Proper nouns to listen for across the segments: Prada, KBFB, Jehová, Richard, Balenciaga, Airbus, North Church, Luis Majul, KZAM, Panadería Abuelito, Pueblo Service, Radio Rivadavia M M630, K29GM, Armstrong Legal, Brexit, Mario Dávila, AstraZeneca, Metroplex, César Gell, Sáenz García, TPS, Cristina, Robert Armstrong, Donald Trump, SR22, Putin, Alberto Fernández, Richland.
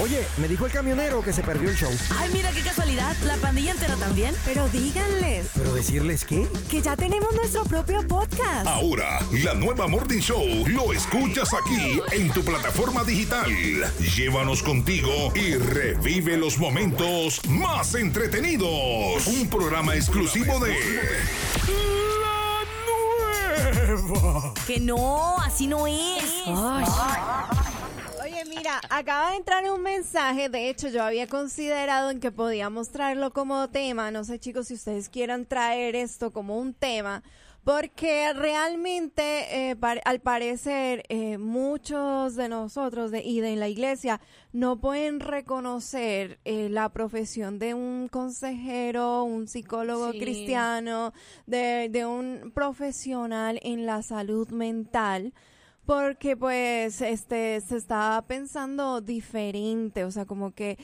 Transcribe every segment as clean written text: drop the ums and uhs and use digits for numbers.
Oye, me dijo el camionero que se perdió el show. Ay, mira qué casualidad, la pandilla entera también. Pero díganles. ¿Pero decirles qué? Que ya tenemos nuestro propio podcast. Ahora, La Nueva Morning Show lo escuchas aquí en tu plataforma digital. Llévanos contigo y revive los momentos más entretenidos. Un programa exclusivo de La Nueva. Que no, así no es. Ay. Oye, mira, acaba de entrar un mensaje. De hecho, yo había considerado en que podíamos traerlo como tema. No sé, chicos, si ustedes quieran traer esto como un tema. Porque realmente, al parecer, muchos de nosotros de la iglesia no pueden reconocer la profesión de un consejero, un psicólogo cristiano, de un profesional en la salud mental. Porque pues se está pensando diferente, o sea, como que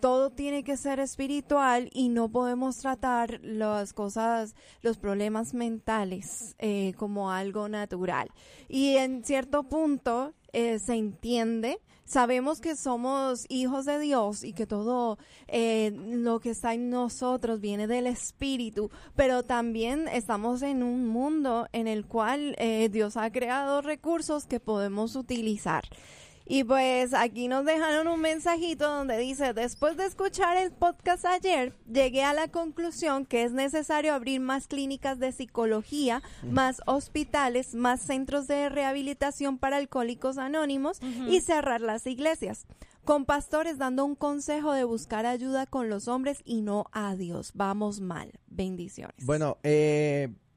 todo tiene que ser espiritual y no podemos tratar las cosas, los problemas mentales como algo natural. Y en cierto punto se entiende. Sabemos que somos hijos de Dios y que todo lo que está en nosotros viene del Espíritu, pero también estamos en un mundo en el cual Dios ha creado recursos que podemos utilizar. Y pues aquí nos dejaron un mensajito donde dice: después de escuchar el podcast ayer, llegué a la conclusión que es necesario abrir más clínicas de psicología, más hospitales, más centros de rehabilitación para alcohólicos anónimos y cerrar las iglesias. Con pastores dando un consejo de buscar ayuda con los hombres y no a Dios. Vamos mal. Bendiciones. Bueno,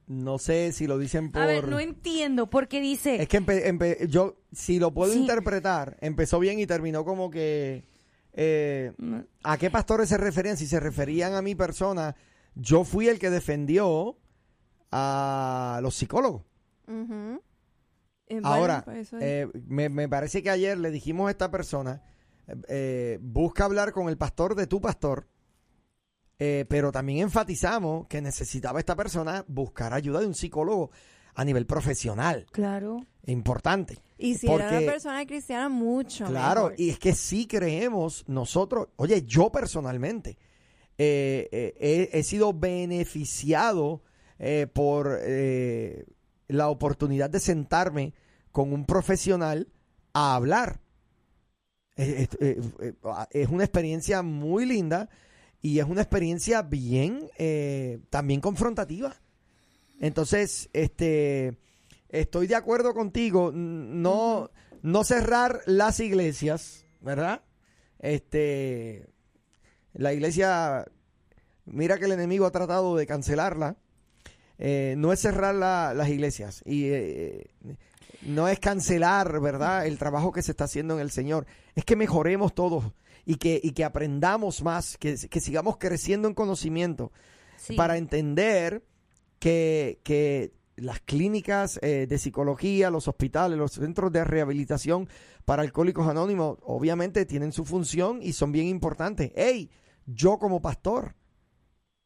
no sé si lo dicen por... A ver, no entiendo por qué dice... Es que yo, si lo puedo interpretar, empezó bien y terminó como que... ¿a qué pastores se referían? Si se referían a mi persona, yo fui el que defendió a los psicólogos. Uh-huh. Ahora, bueno, me parece que ayer le dijimos a esta persona, busca hablar con el pastor de tu pastor. Pero también enfatizamos que necesitaba esta persona buscar ayuda de un psicólogo a nivel profesional. Claro. Importante. Y si porque, era una persona cristiana, mucho. Claro, mejor. Y es que sí creemos nosotros, oye, yo personalmente he sido beneficiado por la oportunidad de sentarme con un profesional a hablar. Es una experiencia muy linda. Y es una experiencia bien, también confrontativa. Entonces, estoy de acuerdo contigo. No cerrar las iglesias, ¿verdad? La iglesia, mira que el enemigo ha tratado de cancelarla. No es cerrar las iglesias. Y no es cancelar, ¿verdad? El trabajo que se está haciendo en el Señor. Es que mejoremos todos. Y que aprendamos más, que sigamos creciendo en conocimiento para entender que las clínicas de psicología, los hospitales, los centros de rehabilitación para alcohólicos anónimos, obviamente tienen su función y son bien importantes. ¡Ey! Yo como pastor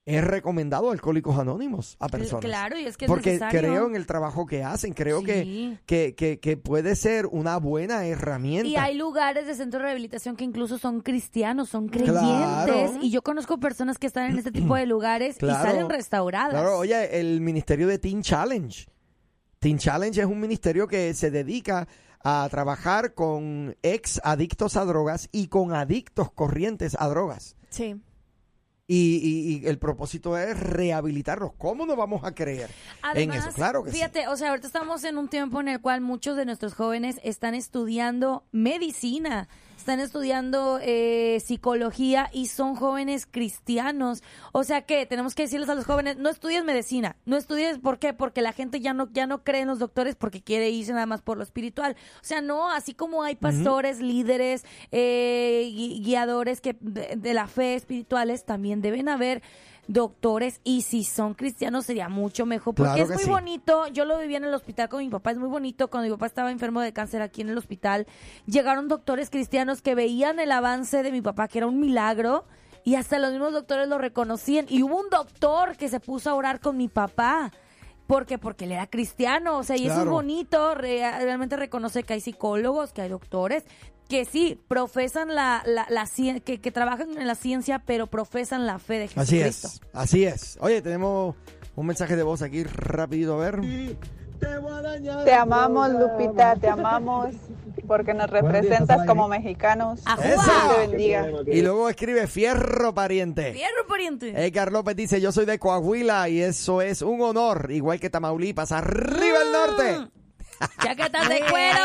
he recomendado Alcohólicos Anónimos a personas. Claro, y es que es necesario. Porque creo en el trabajo que hacen, creo que puede ser una buena herramienta. Y hay lugares de centro de rehabilitación que incluso son cristianos, son creyentes. Claro. Y yo conozco personas que están en este tipo de lugares y salen restauradas. Claro, oye, el ministerio de Teen Challenge. Teen Challenge es un ministerio que se dedica a trabajar con ex adictos a drogas y con adictos corrientes a drogas. Sí. Y el propósito es rehabilitarlos. ¿Cómo no vamos a creer en eso? Claro que fíjate, o sea, ahorita estamos en un tiempo en el cual muchos de nuestros jóvenes están estudiando medicina, están estudiando psicología y son jóvenes cristianos. O sea que tenemos que decirles a los jóvenes, no estudies medicina, no estudies, ¿por qué? Porque la gente ya no cree en los doctores porque quiere irse nada más por lo espiritual. O sea, no, así como hay pastores, líderes, guiadores que de la fe espirituales, también deben haber doctores, y si son cristianos sería mucho mejor, porque claro es muy bonito. Yo lo vivía en el hospital con mi papá, es muy bonito. Cuando mi papá estaba enfermo de cáncer aquí en el hospital, llegaron doctores cristianos que veían el avance de mi papá, que era un milagro, y hasta los mismos doctores lo reconocían. Y hubo un doctor que se puso a orar con mi papá porque él era cristiano, o sea, y claro, eso es bonito, realmente reconoce que hay psicólogos, que hay doctores, que sí, profesan la ciencia, que trabajan en la ciencia, pero profesan la fe de Jesucristo. Así es. Oye, tenemos un mensaje de voz aquí, rapidito, a ver. Te amamos, Lupita, te amamos, porque nos representas como mexicanos. Te bendiga. Y luego escribe fierro pariente. Fierro pariente. Edgar López dice, yo soy de Coahuila y eso es un honor, igual que Tamaulipas, arriba el norte. Chaquetas de cuero,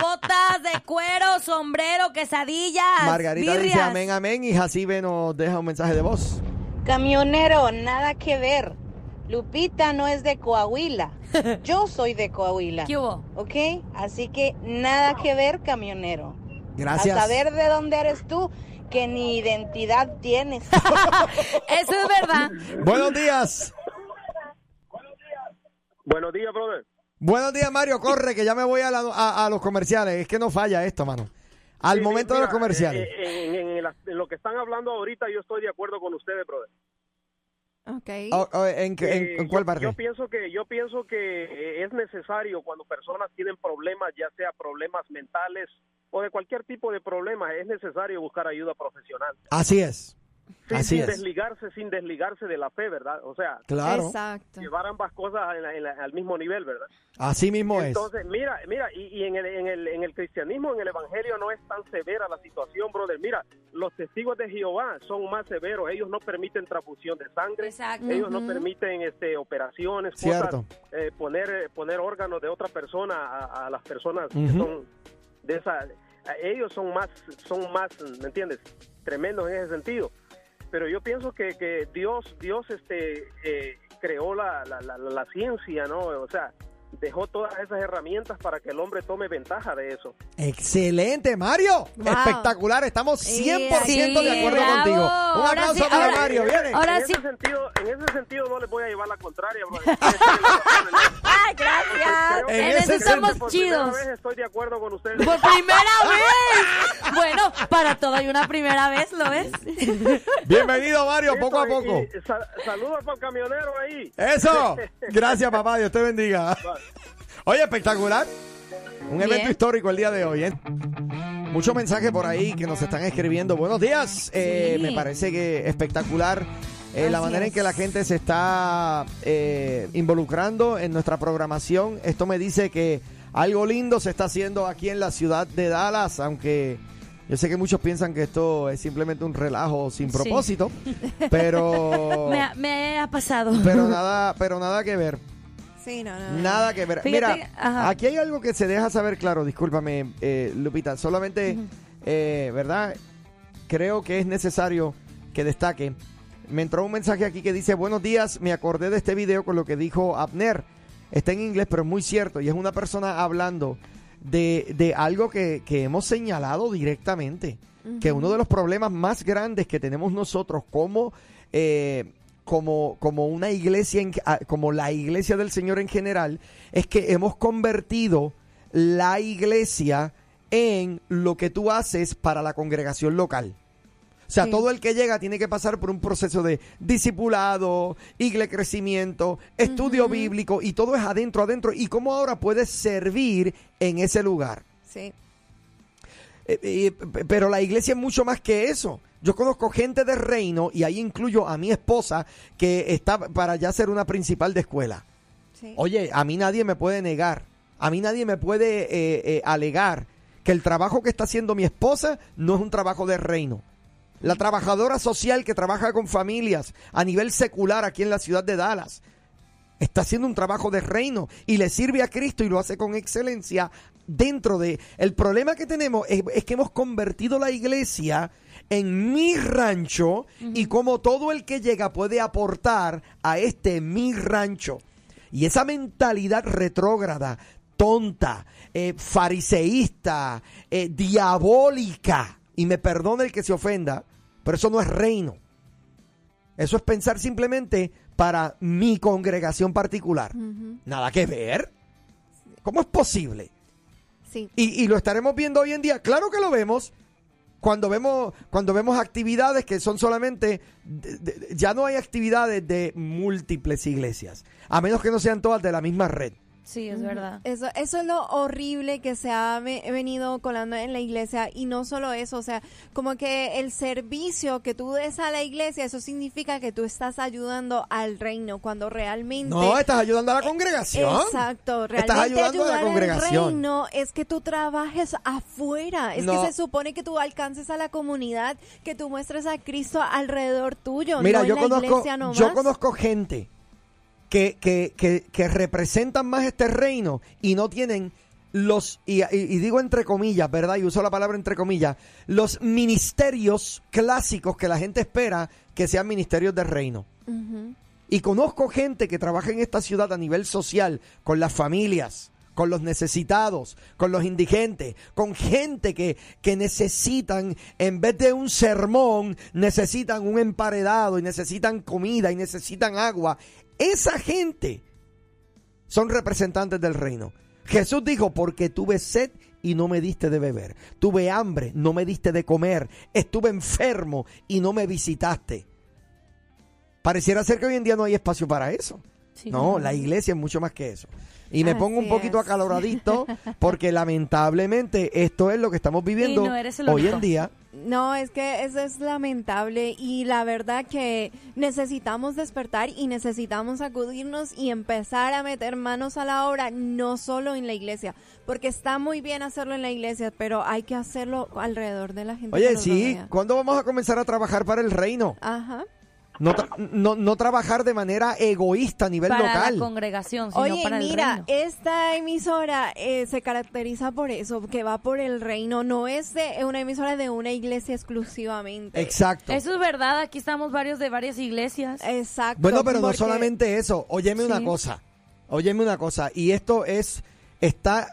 botas de cuero, sombrero, quesadillas, Margarita birrias. Dice amén, amén, y Jacibe nos deja un mensaje de voz. Camionero, nada que ver. Lupita no es de Coahuila. Yo soy de Coahuila. ¿Qué hubo? ¿Ok? Así que nada que ver, camionero. Gracias. A saber de dónde eres tú, que ni identidad tienes. Eso es verdad. Buenos días. Buenos días, brother. Buenos días, Mario. Corre, que ya me voy a los comerciales. Es que no falla esto, mano. Al momento, mira, de los comerciales. En lo que están hablando ahorita, yo estoy de acuerdo con ustedes, brother. Okay. ¿En cuál parte? Yo pienso que es necesario cuando personas tienen problemas, ya sea problemas mentales o de cualquier tipo de problemas, es necesario buscar ayuda profesional. Así es. Sin desligarse de la fe, ¿verdad? O sea, claro. Exacto. Llevar ambas cosas al mismo nivel, ¿verdad? Así mismo es. Entonces, mira, y en el cristianismo, en el evangelio no es tan severa la situación, brother. Mira, los testigos de Jehová son más severos. Ellos no permiten transfusión de sangre. Exacto. Ellos no permiten operaciones, cosas, poner órganos de otra persona a las personas que son de esa. Ellos son más, ¿me entiendes? Tremendos en ese sentido. Pero yo pienso que Dios creó la ciencia, ¿no? O sea, dejó todas esas herramientas para que el hombre tome ventaja de eso. ¡Excelente, Mario! Wow. Espectacular, estamos 100% de acuerdo contigo. Un aplauso para Mario. Viene. En ese sentido no les voy a llevar la contraria. Gracias. En eso estamos chidos. Por primera vez estoy de acuerdo con ustedes. ¡Por primera vez! Bueno, para todo hay una primera vez, ¿lo ves? Bienvenido, Mario, poco a poco. Saludos para el camionero ahí. ¡Eso! Gracias, papá. Dios te bendiga. Vale. Oye, espectacular. Un evento histórico el día de hoy, ¿eh? Muchos mensajes por ahí que nos están escribiendo. Buenos días. Me parece que espectacular. La manera en que la gente se está involucrando en nuestra programación. Esto me dice que algo lindo se está haciendo aquí en la ciudad de Dallas, aunque yo sé que muchos piensan que esto es simplemente un relajo sin propósito, pero me ha pasado. Pero nada que ver. Sí, no. Nada que ver. Fíjate, mira, aquí hay algo que se deja saber claro, discúlpame, Lupita, solamente, ¿verdad? Creo que es necesario que destaque. Me entró un mensaje aquí que dice, buenos días, me acordé de este video con lo que dijo Abner. Está en inglés, pero es muy cierto. Y es una persona hablando de algo que hemos señalado directamente. Que uno de los problemas más grandes que tenemos nosotros como una iglesia, como la iglesia del Señor en general, es que hemos convertido la iglesia en lo que tú haces para la congregación local. O sea, todo el que llega tiene que pasar por un proceso de discipulado, igle crecimiento, estudio bíblico, y todo es adentro. ¿Y cómo ahora puedes servir en ese lugar? Sí. Pero la iglesia es mucho más que eso. Yo conozco gente de reino, y ahí incluyo a mi esposa, que está para ya ser una principal de escuela. Sí. Oye, a mí nadie me puede negar, a mí nadie me puede alegar que el trabajo que está haciendo mi esposa no es un trabajo de reino. La trabajadora social que trabaja con familias a nivel secular aquí en la ciudad de Dallas está haciendo un trabajo de reino y le sirve a Cristo y lo hace con excelencia dentro de... El problema que tenemos es que hemos convertido la iglesia en mi rancho y como todo el que llega puede aportar a este mi rancho. Y esa mentalidad retrógrada, tonta, fariseísta, diabólica, y me perdone el que se ofenda, pero eso no es reino. Eso es pensar simplemente para mi congregación particular. Nada que ver. ¿Cómo es posible? Sí. Y lo estaremos viendo hoy en día. Claro que lo vemos. cuando vemos actividades que son solamente, ya no hay actividades de múltiples iglesias, a menos que no sean todas de la misma red. Sí, es verdad. Eso es lo horrible que se ha venido colando en la iglesia. Y no solo eso, o sea, como que el servicio que tú des a la iglesia, eso significa que tú estás ayudando al reino, cuando realmente... No, estás ayudando a la congregación. Exacto, realmente estás ayudando a la congregación. El reino es que tú trabajes afuera, es que se supone que tú alcances a la comunidad, que tú muestres a Cristo alrededor tuyo. Mira, no yo conozco gente que representan más este reino y no tienen los, y digo entre comillas, ¿verdad? Y uso la palabra entre comillas, los ministerios clásicos que la gente espera que sean ministerios del reino. Uh-huh. Y conozco gente que trabaja en esta ciudad a nivel social, con las familias, con los necesitados, con los indigentes, con gente que necesitan, en vez de un sermón, necesitan un emparedado, y necesitan comida, y necesitan agua. Esa gente son representantes del reino. Jesús dijo, porque tuve sed y no me diste de beber, tuve hambre, no me diste de comer, estuve enfermo y no me visitaste. Pareciera ser que hoy en día no hay espacio para eso. Sí. No, la iglesia es mucho más que eso. Y me pongo un poquito acaloradito porque lamentablemente esto es lo que estamos viviendo hoy en día. No, es que eso es lamentable y la verdad que necesitamos despertar y necesitamos sacudirnos y empezar a meter manos a la obra, no solo en la iglesia, porque está muy bien hacerlo en la iglesia, pero hay que hacerlo alrededor de la gente. Oye, sí, ¿cuándo vamos a comenzar a trabajar para el reino? Ajá. No trabajar de manera egoísta a nivel para local. Para la congregación, sino para el reino. Oye, mira, esta emisora se caracteriza por eso, que va por el reino. No es una emisora de una iglesia exclusivamente. Exacto. Eso es verdad, aquí estamos varios de varias iglesias. Exacto. Bueno, pero porque... no solamente eso. Óyeme una cosa. Y esto está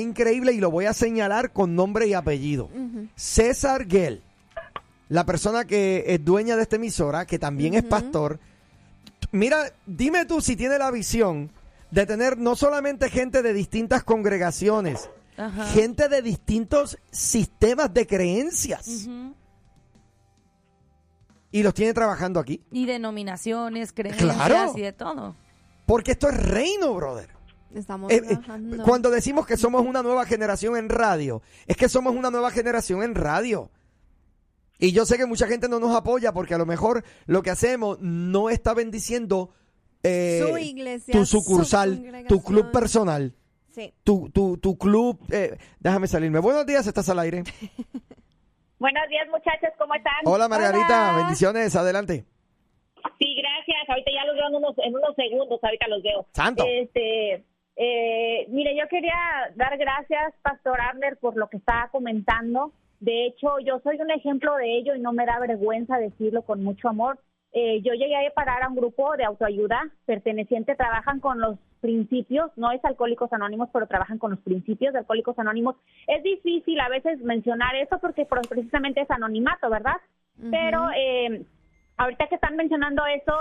increíble y lo voy a señalar con nombre y apellido. Uh-huh. César Gell. La persona que es dueña de esta emisora, que también, uh-huh, es pastor. Mira, dime tú si tiene la visión de tener no solamente gente de distintas congregaciones, uh-huh, gente de distintos sistemas de creencias. Uh-huh. Y los tiene trabajando aquí. Y denominaciones, creencias, claro, y de todo. Porque esto es reino, brother. Estamos trabajando. Cuando decimos que somos una nueva generación en radio, es que somos una nueva generación en radio. Y yo sé que mucha gente no nos apoya porque a lo mejor lo que hacemos no está bendiciendo su iglesia, tu sucursal, tu club personal, sí, tu club. Déjame salirme. Buenos días, estás al aire. Buenos días, muchachos, ¿cómo están? Hola, Margarita. Hola. Bendiciones, adelante. Sí, gracias. Ahorita ya los veo en unos segundos, ahorita los veo. Santo. Mire, yo quería dar gracias, Pastor Abner, por lo que estaba comentando. De hecho, yo soy un ejemplo de ello y no me da vergüenza decirlo con mucho amor. Yo llegué a parar a un grupo de autoayuda perteneciente, trabajan con los principios, no es Alcohólicos Anónimos, pero trabajan con los principios de Alcohólicos Anónimos. Es difícil a veces mencionar eso porque precisamente es anonimato, ¿verdad? Uh-huh. Pero ahorita que están mencionando eso,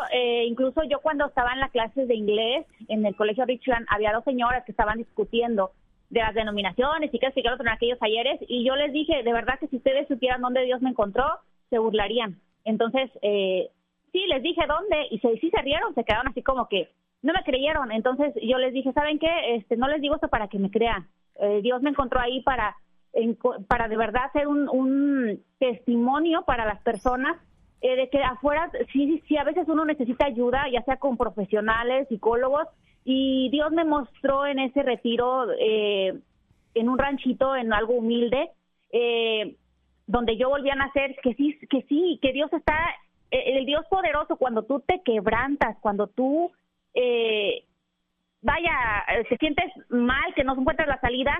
incluso yo cuando estaba en las clases de inglés en el colegio Richland, había dos señoras que estaban discutiendo de las denominaciones y que se quedaron en aquellos ayeres, y yo les dije, de verdad que si ustedes supieran dónde Dios me encontró, se burlarían. Entonces, sí, les dije dónde, y sí se rieron, se quedaron así como que no me creyeron. Entonces yo les dije, ¿saben qué? No les digo esto para que me crean. Dios me encontró ahí para de verdad ser un testimonio para las personas, de que afuera, sí, a veces uno necesita ayuda, ya sea con profesionales, psicólogos. Y Dios me mostró en ese retiro, en un ranchito, en algo humilde, donde yo volví a nacer, que Dios está, el Dios poderoso, cuando tú te quebrantas, cuando tú, te sientes mal, que no encuentras la salida,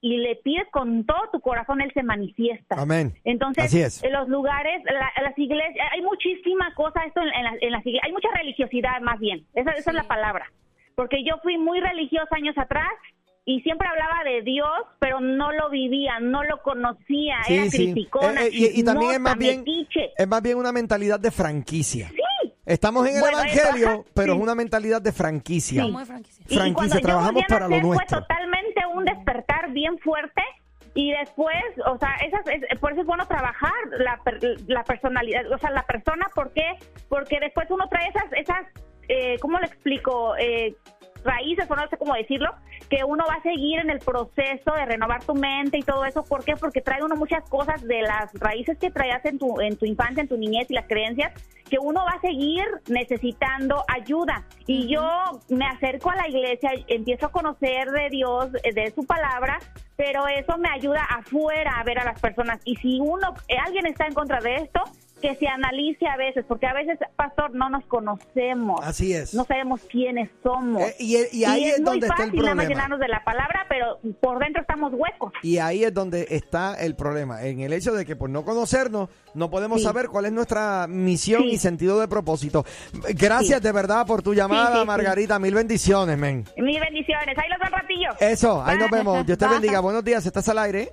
y le pides con todo tu corazón, Él se manifiesta. Amén. Entonces, así es. En los lugares, las iglesias, hay muchísima cosa, esto en las iglesias, hay mucha religiosidad más bien, esa es la palabra. Porque yo fui muy religiosa años atrás y siempre hablaba de Dios, pero no lo vivía, no lo conocía, era criticona, y también es más bien metiche. Es más bien una mentalidad de franquicia. Sí. Estamos en el evangelio, pero es una mentalidad de franquicia. Sí. Franquicia. Y cuando trabajamos para lo nuestro. Fue totalmente un despertar bien fuerte Y después, o sea, por eso es bueno trabajar la personalidad, o sea, la persona, ¿por qué? Porque después uno trae esas ¿cómo le explico? Raíces, o no sé cómo decirlo, que uno va a seguir en el proceso de renovar tu mente y todo eso. ¿Por qué? Porque trae uno muchas cosas de las raíces que traías en tu infancia, en tu niñez, y las creencias que uno va a seguir necesitando ayuda. Y yo me acerco a la iglesia, empiezo a conocer de Dios, de su palabra, pero eso me ayuda afuera a ver a las personas. Y si alguien está en contra de esto, que se analice a veces, porque a veces, pastor, no nos conocemos. Así es. No sabemos quiénes somos. Y ahí es donde está el problema. Es muy fácil llenarnos de la palabra, pero por dentro estamos huecos. Y ahí es donde está el problema, en el hecho de que por no conocernos, no podemos saber cuál es nuestra misión y sentido de propósito. Gracias de verdad por tu llamada, Margarita. Mil bendiciones, men. Mil bendiciones. Ahí los veo un ratillo. Eso, ahí nos vemos. Dios te bendiga. Buenos días, estás al aire.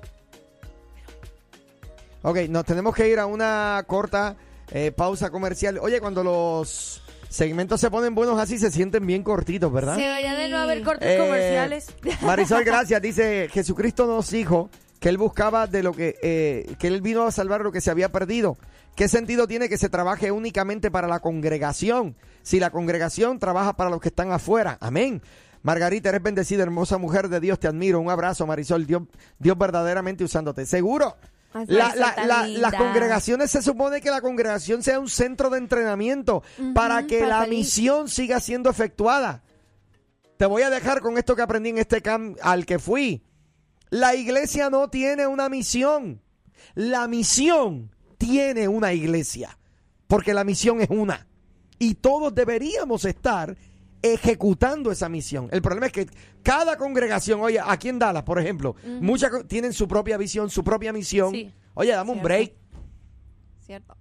Ok, nos tenemos que ir a una corta pausa comercial. Oye, cuando los segmentos se ponen buenos así, se sienten bien cortitos, ¿verdad? Se vayan de no haber cortes comerciales. Marisol, gracias. Dice, Jesucristo nos dijo que Él buscaba de lo que Él vino a salvar lo que se había perdido. ¿Qué sentido tiene que se trabaje únicamente para la congregación si la congregación trabaja para los que están afuera? Amén. Margarita, eres bendecida, hermosa mujer de Dios, te admiro. Un abrazo, Marisol. Dios verdaderamente usándote. Seguro. Las congregaciones, se supone que la congregación sea un centro de entrenamiento para que la misión siga siendo efectuada. Te voy a dejar con esto que aprendí en este camp al que fui. La iglesia no tiene una misión. La misión tiene una iglesia, porque la misión es una. Y todos deberíamos estar ejecutando esa misión. El problema es que cada congregación, oye, aquí en Dallas, por ejemplo, muchas tienen su propia visión, su propia misión. Sí. Oye, dame un break. Cierto.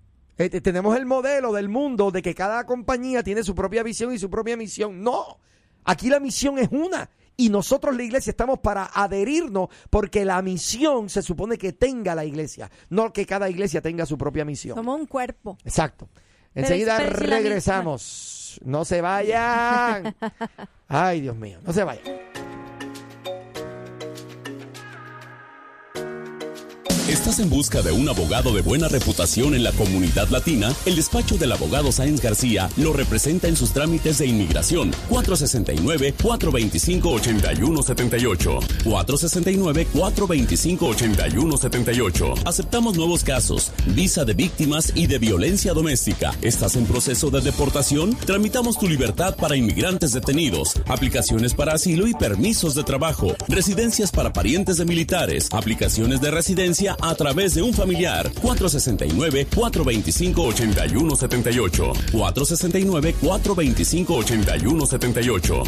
Tenemos el modelo del mundo de que cada compañía tiene su propia visión y su propia misión. No, aquí la misión es una. Y nosotros, la iglesia, estamos para adherirnos, porque la misión se supone que tenga la iglesia, no que cada iglesia tenga su propia misión. Somos un cuerpo. Exacto. Enseguida regresamos. No se vayan. Ay, Dios mío, no se vayan. ¿Estás en busca de un abogado de buena reputación en la comunidad latina? El despacho del abogado Sáenz García lo representa en sus trámites de inmigración. 469-425-8178. 469-425-8178. Aceptamos nuevos casos, visa de víctimas y de violencia doméstica. ¿Estás en proceso de deportación? Tramitamos tu libertad para inmigrantes detenidos, aplicaciones para asilo y permisos de trabajo, residencias para parientes de militares, aplicaciones de residencia a través de un familiar. 469-425-8178. 469-425-8178.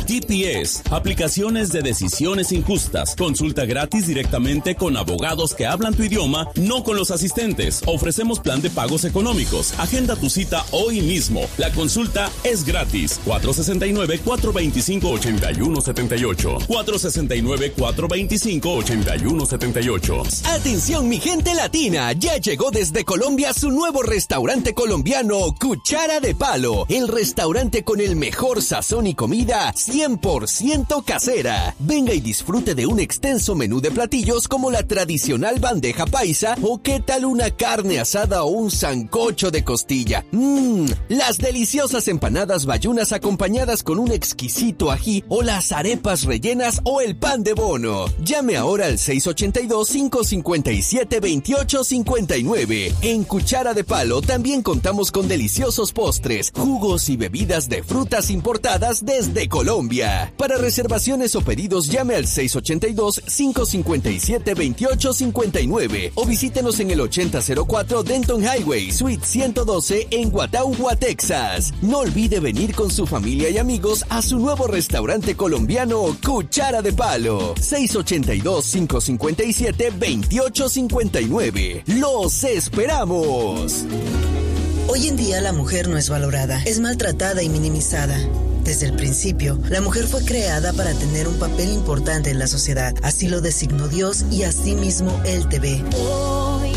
TPS, aplicaciones de decisiones injustas. Consulta gratis directamente con abogados que hablan tu idioma, no con los asistentes. Ofrecemos plan de pagos económicos. Agenda tu cita hoy mismo. La consulta es gratis. 469-425-8178. 469-425-8178. Atención, mi gente latina, ya llegó desde Colombia su nuevo restaurante colombiano, Cuchara de Palo, el restaurante con el mejor sazón y comida 100% casera. Venga y disfrute de un extenso menú de platillos como la tradicional bandeja paisa, o qué tal una carne asada o un sancocho de costilla. Las deliciosas empanadas bayunas acompañadas con un exquisito ají, o las arepas rellenas o el pan de bono. Llame ahora al 682-557-2859. En Cuchara de Palo también contamos con deliciosos postres, jugos y bebidas de frutas importadas desde Colombia. Para reservaciones o pedidos, llame al 682-557-2859 o visítenos en el 8004 Denton Highway, Suite 112 en Watauga, Texas. No olvide venir con su familia y amigos a su nuevo restaurante colombiano, Cuchara de Palo. 682-557-2859. ¡Los esperamos! Hoy en día la mujer no es valorada, es maltratada y minimizada. Desde el principio, la mujer fue creada para tener un papel importante en la sociedad. Así lo designó Dios y así mismo Él te ve. Hoy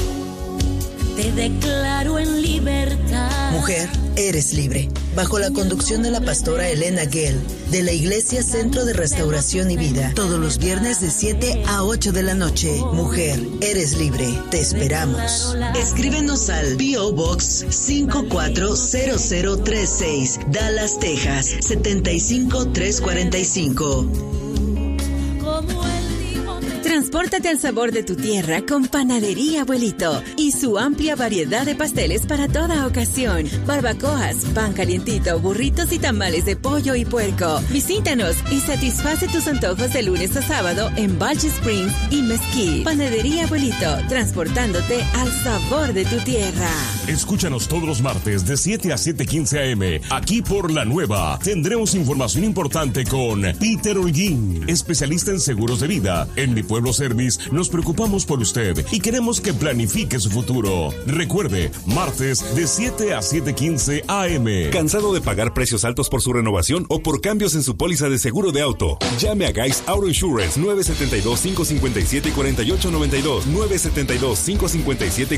Te declaro en libertad. Mujer, eres libre. Bajo la conducción de la pastora Elena Gell, de la Iglesia Centro de Restauración y Vida. Todos los viernes de 7 a 8 de la noche. Mujer, eres libre. Te esperamos. Escríbenos al P.O. Box 540036, Dallas, Texas, 75345. Como el... Transpórtate al sabor de tu tierra con Panadería Abuelito y su amplia variedad de pasteles para toda ocasión. Barbacoas, pan calientito, burritos y tamales de pollo y puerco. Visítanos y satisface tus antojos de lunes a sábado en Balch Springs y Mesquite. Panadería Abuelito, transportándote al sabor de tu tierra. Escúchanos todos los martes de 7 a 7:15 a.m. aquí por La Nueva. Tendremos información importante con Peter Olgin, especialista en seguros de vida. En mi Pueblo Service nos preocupamos por usted y queremos que planifique su futuro. Recuerde, martes de 7 a 7:15 a.m. ¿Cansado de pagar precios altos por su renovación o por cambios en su póliza de seguro de auto? Llame a Guys Auto Insurance 972-557-4892,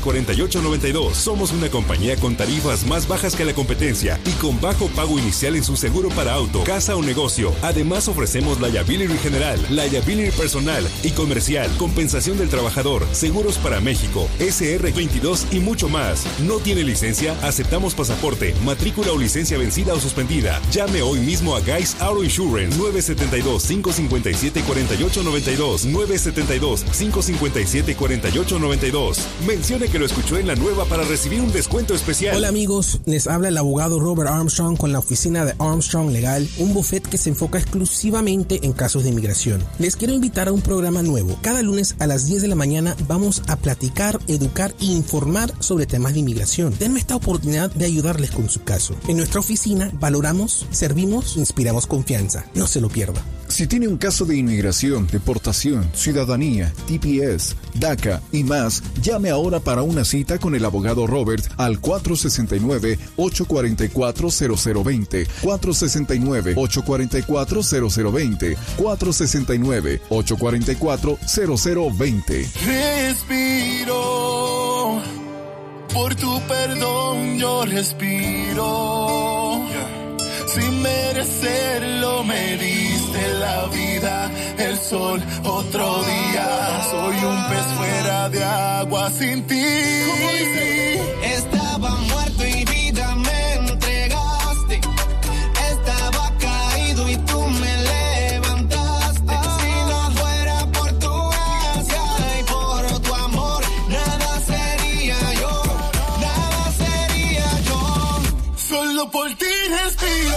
972-557-4892. Somos una compañía con tarifas más bajas que la competencia y con bajo pago inicial en su seguro para auto, casa o negocio. Además, ofrecemos liability general, liability personal y comercial, compensación del trabajador, seguros para México, SR22 y mucho más. ¿No tiene licencia? Aceptamos pasaporte, matrícula o licencia vencida o suspendida. Llame hoy mismo a Guys Auto Insurance 972-557-4892, 972-557-4892. Mencione que lo escuchó en La Nueva para recibir un descuento especial. Hola amigos, les habla el abogado Robert Armstrong con la oficina de Armstrong Legal, un bufete que se enfoca exclusivamente en casos de inmigración. Les quiero invitar a un programa nuevo. Cada lunes a las 10 de la mañana vamos a platicar, educar e informar sobre temas de inmigración. Denme esta oportunidad de ayudarles con su caso. En nuestra oficina valoramos, servimos, inspiramos confianza. No se lo pierda. Si tiene un caso de inmigración, deportación, ciudadanía, TPS, DACA y más, llame ahora para una cita con el abogado Robert al 469-844-0020, 469-844-0020, 469-844-0020. Respiro, por tu perdón yo respiro, sin merecerlo me diste la vida, el sol otro día, soy un pez fuera de agua sin ti. ¿Cómo dice? Estaba muerto y vida me entregaste, estaba caído y tú me levantaste, si no fuera por tu gracia y por tu amor, nada sería yo, solo por ti respiro.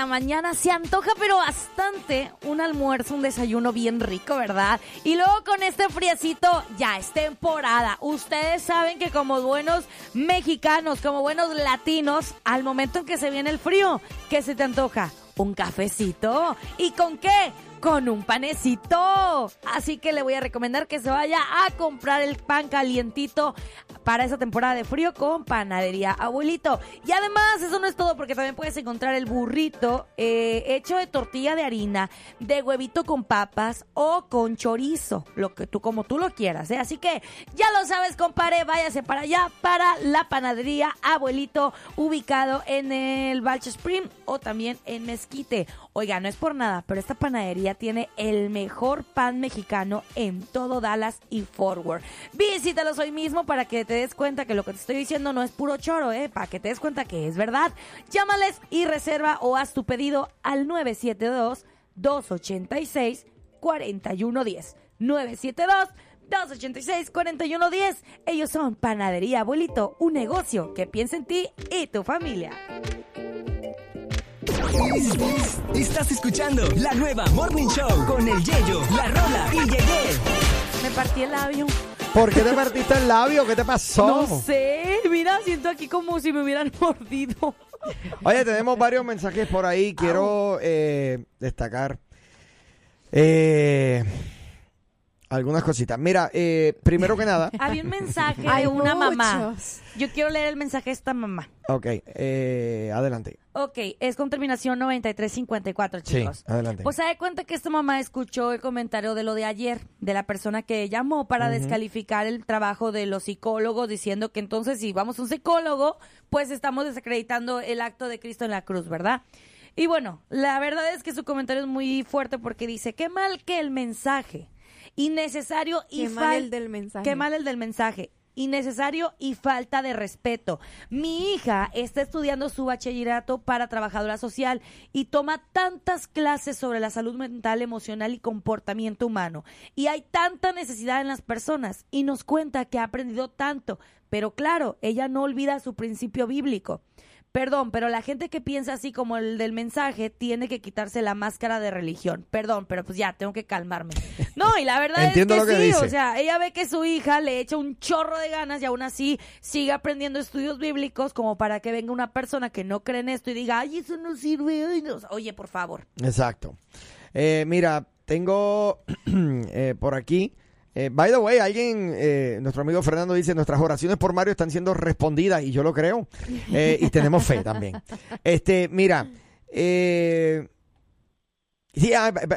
la mañana se antoja, pero bastante, un almuerzo, un desayuno bien rico, ¿verdad? Y luego con este friecito ya es temporada. Ustedes saben que como buenos mexicanos, como buenos latinos, al momento en que se viene el frío, ¿qué se te antoja? Un cafecito. ¿Y con qué? Con un panecito. Así que le voy a recomendar que se vaya a comprar el pan calientito para esa temporada de frío con Panadería Abuelito. Y además, eso no es todo, porque también puedes encontrar el burrito hecho de tortilla de harina, de huevito con papas o con chorizo, lo que tú, como tú lo quieras, ¿eh? Así que ya lo sabes, compadre, váyase para allá, para la Panadería Abuelito, ubicado en el Balch Spring o también en Mezquite. Oiga, no es por nada, pero esta panadería tiene el mejor pan mexicano en todo Dallas y Fort Worth. Visítalos hoy mismo para que te des cuenta que lo que te estoy diciendo no es puro choro, para que te des cuenta que es verdad. Llámales y reserva o haz tu pedido al 972-286-4110. 972-286-4110. Ellos son Panadería Abuelito, un negocio que piensa en ti y tu familia. Estás escuchando La Nueva Morning Show con el Yeyo, La Rola y Yeye. Me partí el labio. ¿Por qué te partiste el labio? ¿Qué te pasó? No sé, mira, siento aquí como si me hubieran mordido. Oye, tenemos varios mensajes por ahí. Quiero destacar algunas cositas. Mira, primero que nada, había un mensaje de una mamá. Yo quiero leer el mensaje de esta mamá. Ok, adelante. Ok, es con terminación 9354, chicos. Sí, adelante. Pues se da cuenta que esta mamá escuchó el comentario de lo de ayer, de la persona que llamó para descalificar el trabajo de los psicólogos, diciendo que entonces si vamos a un psicólogo, pues estamos desacreditando el acto de Cristo en la cruz, ¿verdad? Y bueno, la verdad es que su comentario es muy fuerte porque dice, qué mal que el mensaje, innecesario y qué mal el del mensaje. Innecesario y falta de respeto. Mi hija está estudiando su bachillerato para trabajadora social y toma tantas clases sobre la salud mental, emocional y comportamiento humano. Y hay tanta necesidad en las personas y nos cuenta que ha aprendido tanto. Pero claro, ella no olvida su principio bíblico. Perdón, pero la gente que piensa así como el del mensaje tiene que quitarse la máscara de religión. Perdón, pero pues ya, tengo que calmarme. No, y la verdad es que sí, dice. O sea, ella ve que su hija le echa un chorro de ganas y aún así sigue aprendiendo estudios bíblicos como para que venga una persona que no cree en esto y diga, ay, eso no sirve. Oye, por favor. Exacto. Mira, tengo por aquí... by the way, alguien, nuestro amigo Fernando dice, nuestras oraciones por Mario están siendo respondidas, y yo lo creo, y tenemos fe también. Mira,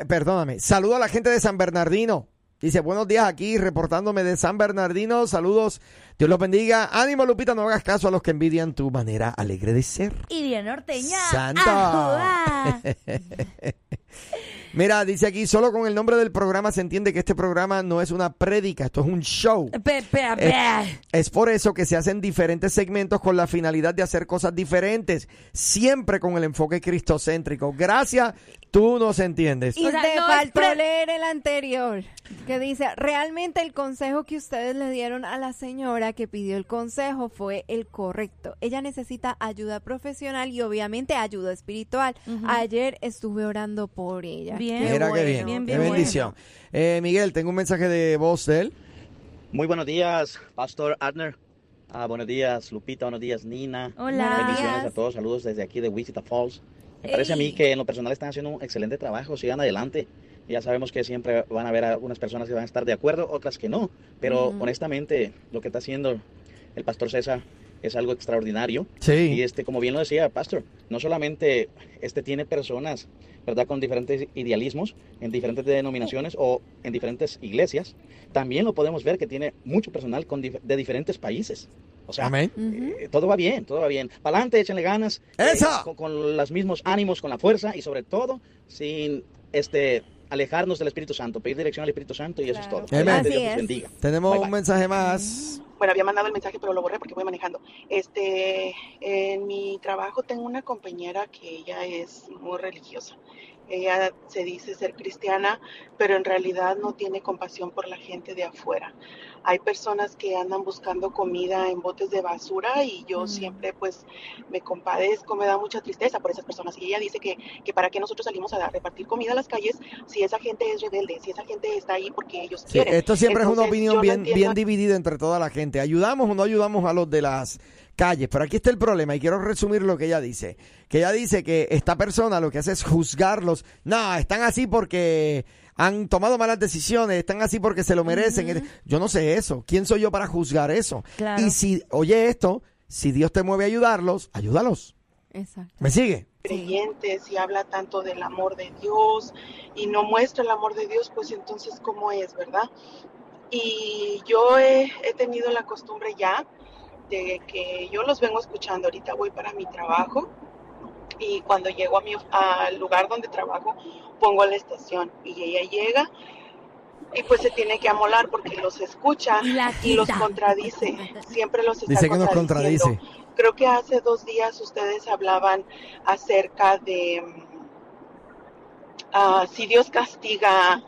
perdóname, saludo a la gente de San Bernardino. Dice, buenos días, aquí reportándome de San Bernardino. Saludos, Dios los bendiga. Ánimo, Lupita, no hagas caso a los que envidian tu manera alegre de ser. Y bien norteña. ¡Santa! Mira, dice aquí, solo con el nombre del programa se entiende que este programa no es una prédica, esto es un show. Es por eso que se hacen diferentes segmentos con la finalidad de hacer cosas diferentes, siempre con el enfoque cristocéntrico. Gracias. Tú nos entiendes. Y te faltó leer el anterior, que dice, realmente el consejo que ustedes le dieron a la señora que pidió el consejo fue el correcto. Ella necesita ayuda profesional y obviamente ayuda espiritual. Ayer estuve orando por ella. Bien, qué bueno, qué bendición. Bueno. Miguel, tengo un mensaje de voz de él. Muy buenos días, Pastor Adner. Buenos días, Lupita. Buenos días, Nina. Hola. Bendiciones a todos. Saludos desde aquí de Wichita Falls. Me parece a mí que en lo personal están haciendo un excelente trabajo, sigan adelante. Ya sabemos que siempre van a haber algunas personas que van a estar de acuerdo, otras que no. Pero honestamente, lo que está haciendo el pastor César es algo extraordinario. Sí. Y como bien lo decía, pastor, no solamente tiene personas, ¿verdad?, con diferentes idealismos, en diferentes denominaciones o en diferentes iglesias. También lo podemos ver que tiene mucho personal de diferentes países. O sea, todo va bien, todo va bien. Para adelante, échenle ganas. Con los mismos ánimos, con la fuerza y sobre todo sin alejarnos del Espíritu Santo, pedir dirección al Espíritu Santo y eso es todo. Amén. Dios los bendiga. Tenemos un mensaje más. Bueno, había mandado el mensaje, pero lo borré porque voy manejando. En mi trabajo tengo una compañera que ella es muy religiosa Ella se dice ser cristiana, pero en realidad no tiene compasión por la gente de afuera. Hay personas que andan buscando comida en botes de basura y yo siempre pues me compadezco, me da mucha tristeza por esas personas. Y ella dice que para qué nosotros salimos a repartir comida a las calles si esa gente es rebelde, si esa gente está ahí porque ellos quieren. Esto siempre es una opinión bien dividida entre toda la gente. ¿Ayudamos o no ayudamos a los de las calles? Pero aquí está el problema y quiero resumir lo que ella dice. Que ella dice que esta persona lo que hace es juzgarlos. No, están así porque han tomado malas decisiones, están así porque se lo merecen. Uh-huh. Yo no sé eso. ¿Quién soy yo para juzgar eso? Claro. Y si, oye esto, si Dios te mueve a ayudarlos, ayúdalos. Exacto. ¿Me sigue? Creyentes y habla tanto del amor de Dios y no muestra el amor de Dios, pues entonces, ¿cómo es, verdad? Y yo he tenido la costumbre ya de que yo los vengo escuchando. Ahorita voy para mi trabajo y cuando llego al lugar donde trabajo pongo la estación y ella llega y pues se tiene que amolar porque los escucha y los contradice, siempre los está contradiciendo. Creo que hace 2 días ustedes hablaban acerca de si Dios castiga,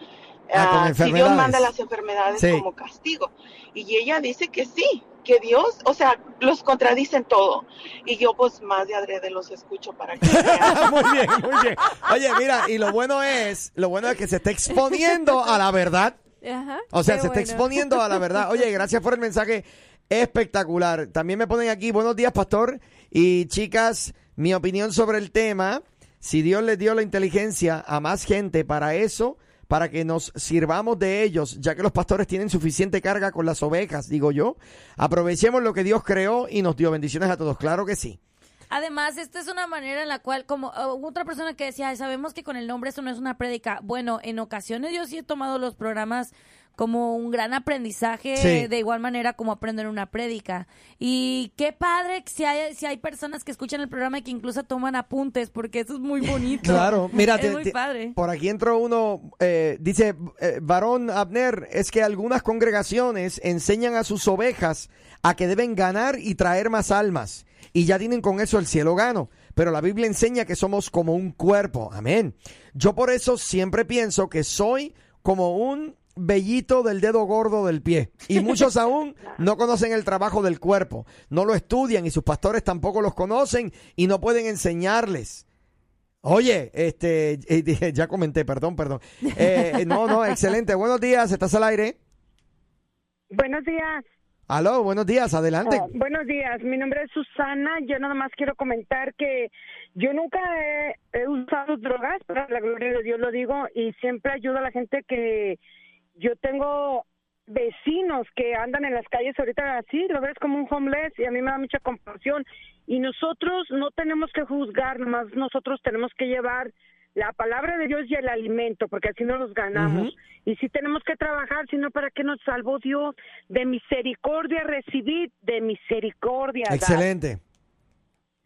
si Dios manda las enfermedades como castigo, y ella dice que sí, que Dios, o sea, los contradicen todo. Y yo pues más de adrede los escucho para que vean. Muy bien, muy bien. Oye, mira, y lo bueno es que se está exponiendo a la verdad. Ajá, o sea, se está exponiendo a la verdad. Oye, gracias por el mensaje espectacular. También me ponen aquí, buenos días, pastor. Y chicas, mi opinión sobre el tema, si Dios les dio la inteligencia a más gente para eso, para que nos sirvamos de ellos, ya que los pastores tienen suficiente carga con las ovejas, digo yo. Aprovechemos lo que Dios creó y nos dio. Bendiciones a todos, claro que sí. Además, esta es una manera en la cual, como otra persona que decía, ay, sabemos que con el nombre esto no es una prédica. Bueno, en ocasiones yo sí he tomado los programas como un gran aprendizaje, de igual manera como aprender una prédica. Y qué padre que si hay personas que escuchan el programa y que incluso toman apuntes, porque eso es muy bonito. Claro, mira, es muy padre. Por aquí entró uno, dice, varón Abner, es que algunas congregaciones enseñan a sus ovejas a que deben ganar y traer más almas, y ya tienen con eso el cielo gano. Pero la Biblia enseña que somos como un cuerpo, amén. Yo por eso siempre pienso que soy como un vellito del dedo gordo del pie, y muchos aún no conocen el trabajo del cuerpo, no lo estudian y sus pastores tampoco los conocen y no pueden enseñarles. Oye, ya comenté, perdón. Excelente, buenos días, ¿estás al aire? Buenos días. Aló, buenos días, adelante. Buenos días, mi nombre es Susana, yo nada más quiero comentar que yo nunca he usado drogas, pero la gloria de Dios lo digo, y siempre ayudo a la gente que... Yo tengo vecinos que andan en las calles ahorita así, lo ves como un homeless, y a mí me da mucha compasión. Y nosotros no tenemos que juzgar, nomás nosotros tenemos que llevar la palabra de Dios y el alimento, porque así no los ganamos. Uh-huh. Y sí tenemos que trabajar, sino ¿para qué nos salvó Dios? De misericordia recibid, de misericordia dar. Excelente.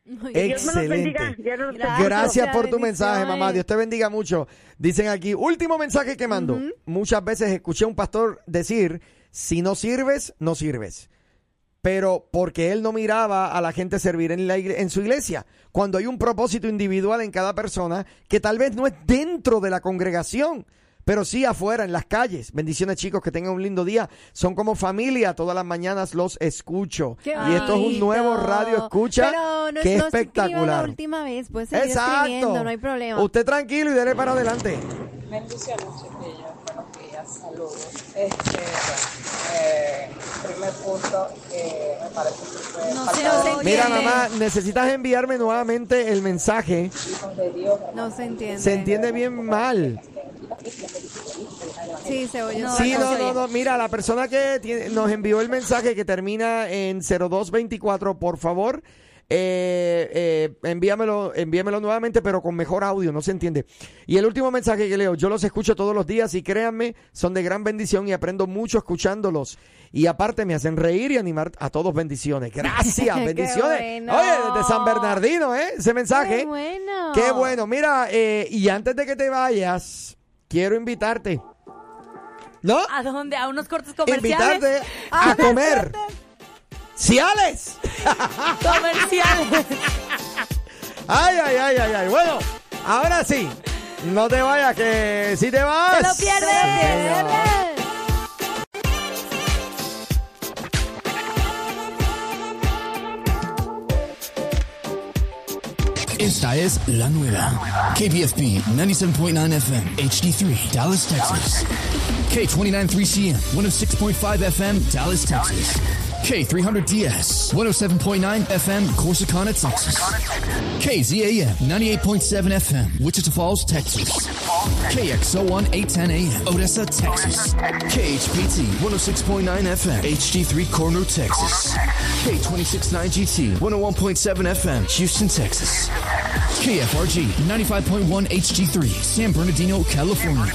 Dios me los bendiga. Gracias por tu mensaje, mamá. Dios te bendiga mucho. Dicen aquí, último mensaje que mando. Uh-huh. Muchas veces escuché a un pastor decir, si no sirves, no sirves. Pero porque él no miraba a la gente servir en su iglesia. Cuando hay un propósito individual en cada persona que tal vez no es dentro de la congregación, pero sí afuera, en las calles. Bendiciones, chicos, que tengan un lindo día. Son como familia, todas las mañanas los escucho. Qué bonito. Y esto es un nuevo radio escucha, pero no, que no espectacular. La última vez, pues seguir escribiendo, no hay problema. Usted tranquilo y dele para adelante. Bendiciones, chiquillos. Buenos días, saludos. Primer punto, me parece que fue... Mira, mamá, necesitas enviarme nuevamente el mensaje. No se entiende. Se entiende bien mal. Sí, se oye. No, mira, la persona que nos envió el mensaje que termina en 0224, por favor, envíamelo nuevamente, pero con mejor audio, no se entiende. Y el último mensaje que leo, yo los escucho todos los días y créanme, son de gran bendición y aprendo mucho escuchándolos. Y aparte me hacen reír y animar a todos. Bendiciones. Gracias, bendiciones. Bueno. Oye, desde San Bernardino, ese mensaje. Qué bueno. Qué bueno. Mira, y antes de que te vayas, quiero invitarte. ¿No? ¿A dónde? ¿A unos cortes comerciales? Invitarte a comer. ¡Comerciales! ¡Comerciales! ¡Ay, ay, ay, ay, ay! Bueno, ahora sí. No te vayas, que si te vas... ¡Te lo pierdes! ¡Te lo pierdes! Esta es La Nueva. KBFB 97.9 FM, HD3, Dallas, Texas. K29 3CM, 106.5 FM, Dallas, Texas. K300DS, 107.9 FM, Corsicana, Texas. KZAM, 98.7 FM, Wichita Falls, Texas. KXO1, 810 AM, Odessa, Texas. KHPT, 106.9 FM, HD3, Corner, Texas. K269GT, 101.7 FM, Houston, Texas. KFRG, 95.1 HD3, San Bernardino, California.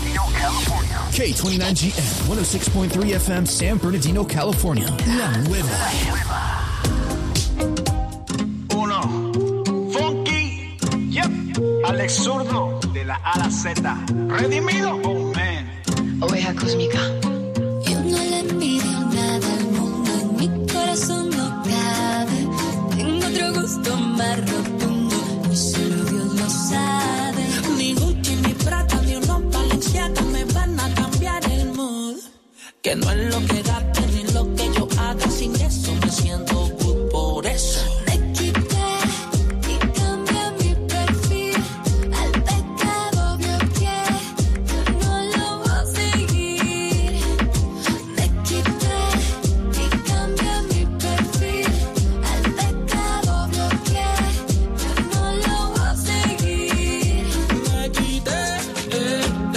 K29GM, 106.3 FM, San Bernardino, California. La Nueva. Uno. Funky. Yep. Alex Zurdo, de la A a la Z. Redimido. Oh, man. Oveja cósmica. Yo no le pido nada al mundo, en mi corazón no cabe. Tengo otro gusto más rotundo, y solo Dios lo sabe. Ni Gucci, ni Prada, ni una Balenciaga me van a cambiar el mood. Que no es lo que date ni lo que yo haga, sin eso me siento good por eso. Te quité y cambié mi perfil, al pecado bloqueé, yo no lo voy a seguir. Te quité y cambié mi perfil, al pecado bloqueé, yo no lo voy a seguir. Me quité, de aquella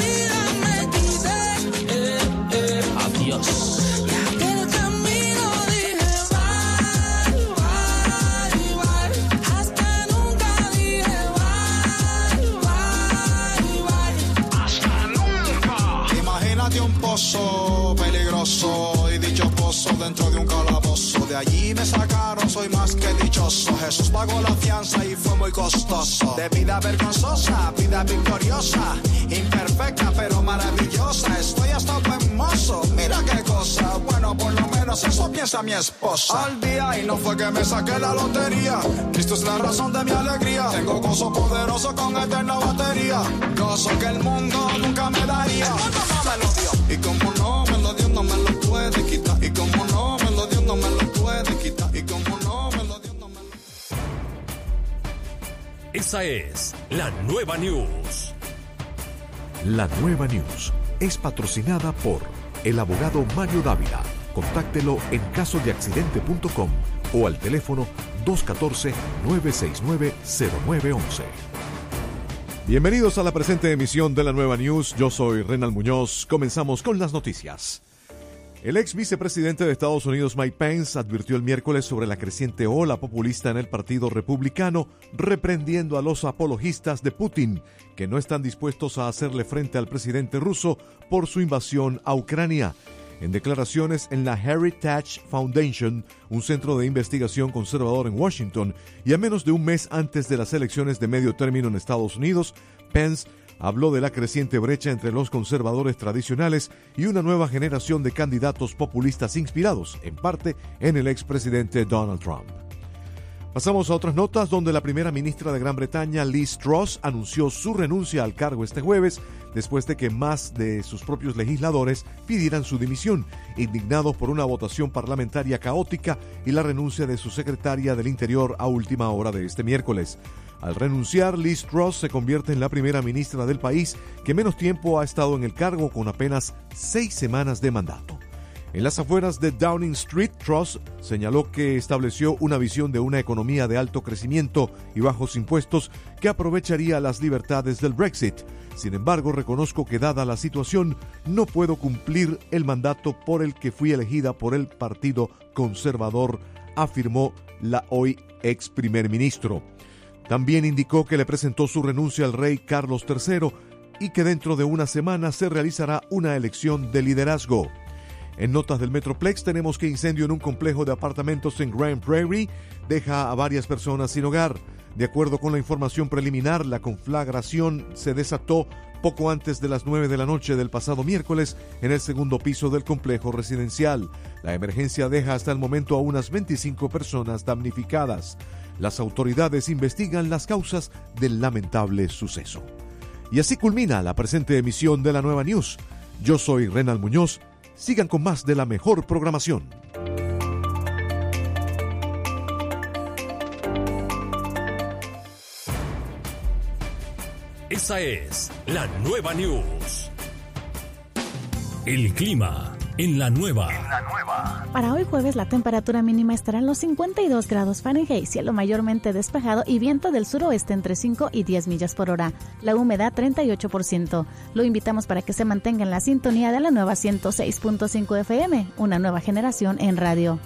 vida me quité, adiós. Y aquel camino dije bye, bye, bye, hasta nunca dije bye, bye, bye, hasta nunca. Imagínate un pozo peligroso y dicho pozo dentro de un calabozo. De allí me sacaron, soy más que dichoso. Jesús pagó la fianza y fue muy costoso. De vida vergonzosa, vida victoriosa, imperfecta pero maravillosa. Estoy hasta buen mozo, mira qué cosa. Bueno, por lo menos eso piensa mi esposa. Al día y no fue que me saqué la lotería. Cristo es la razón de mi alegría. Tengo gozo poderoso con eterna batería. Gozo que el mundo nunca me daría. El mundo no me lo dio. Y como no me lo dio, no me lo puede quitar. Y como no me lo dio, no me lo puede quitar. Y como no me lo dio, no me lo puede quitar. Esa es La Nueva News. La Nueva News es patrocinada por el abogado Mario Dávila. Contáctelo en casodeaccidente.com o al teléfono 214-969-0911. Bienvenidos a la presente emisión de La Nueva News. Yo soy Renal Muñoz. Comenzamos con las noticias. El ex vicepresidente de Estados Unidos, Mike Pence, advirtió el miércoles sobre la creciente ola populista en el Partido Republicano, reprendiendo a los apologistas de Putin, que no están dispuestos a hacerle frente al presidente ruso por su invasión a Ucrania. En declaraciones en la Heritage Foundation, un centro de investigación conservador en Washington, y a menos de un mes antes de las elecciones de medio término en Estados Unidos, Pence habló de la creciente brecha entre los conservadores tradicionales y una nueva generación de candidatos populistas inspirados, en parte, en el expresidente Donald Trump. Pasamos a otras notas, donde la primera ministra de Gran Bretaña, Liz Truss, anunció su renuncia al cargo este jueves, después de que más de sus propios legisladores pidieran su dimisión, indignados por una votación parlamentaria caótica y la renuncia de su secretaria del Interior a última hora de este miércoles. Al renunciar, Liz Truss se convierte en la primera ministra del país que menos tiempo ha estado en el cargo, con apenas 6 semanas de mandato. En las afueras de Downing Street, Truss señaló que estableció una visión de una economía de alto crecimiento y bajos impuestos que aprovecharía las libertades del Brexit. Sin embargo, reconozco que dada la situación, no puedo cumplir el mandato por el que fui elegida por el Partido Conservador, afirmó la hoy ex primer ministro. También indicó que le presentó su renuncia al rey Carlos III y que dentro de una semana se realizará una elección de liderazgo. En notas del Metroplex tenemos que incendio en un complejo de apartamentos en Grand Prairie deja a varias personas sin hogar. De acuerdo con la información preliminar, la conflagración se desató poco antes de las 9 de la noche del pasado miércoles en el segundo piso del complejo residencial. La emergencia deja hasta el momento a unas 25 personas damnificadas. Las autoridades investigan las causas del lamentable suceso. Y así culmina la presente emisión de La Nueva News. Yo soy Renal Muñoz. Sigan con más de la mejor programación. Esa es La Nueva News. El clima en La Nueva. Para hoy jueves la temperatura mínima estará en los 52 grados Fahrenheit, cielo mayormente despejado y viento del suroeste entre 5 y 10 millas por hora. La humedad 38%. Lo invitamos para que se mantenga en la sintonía de La Nueva 106.5 FM, una nueva generación en radio.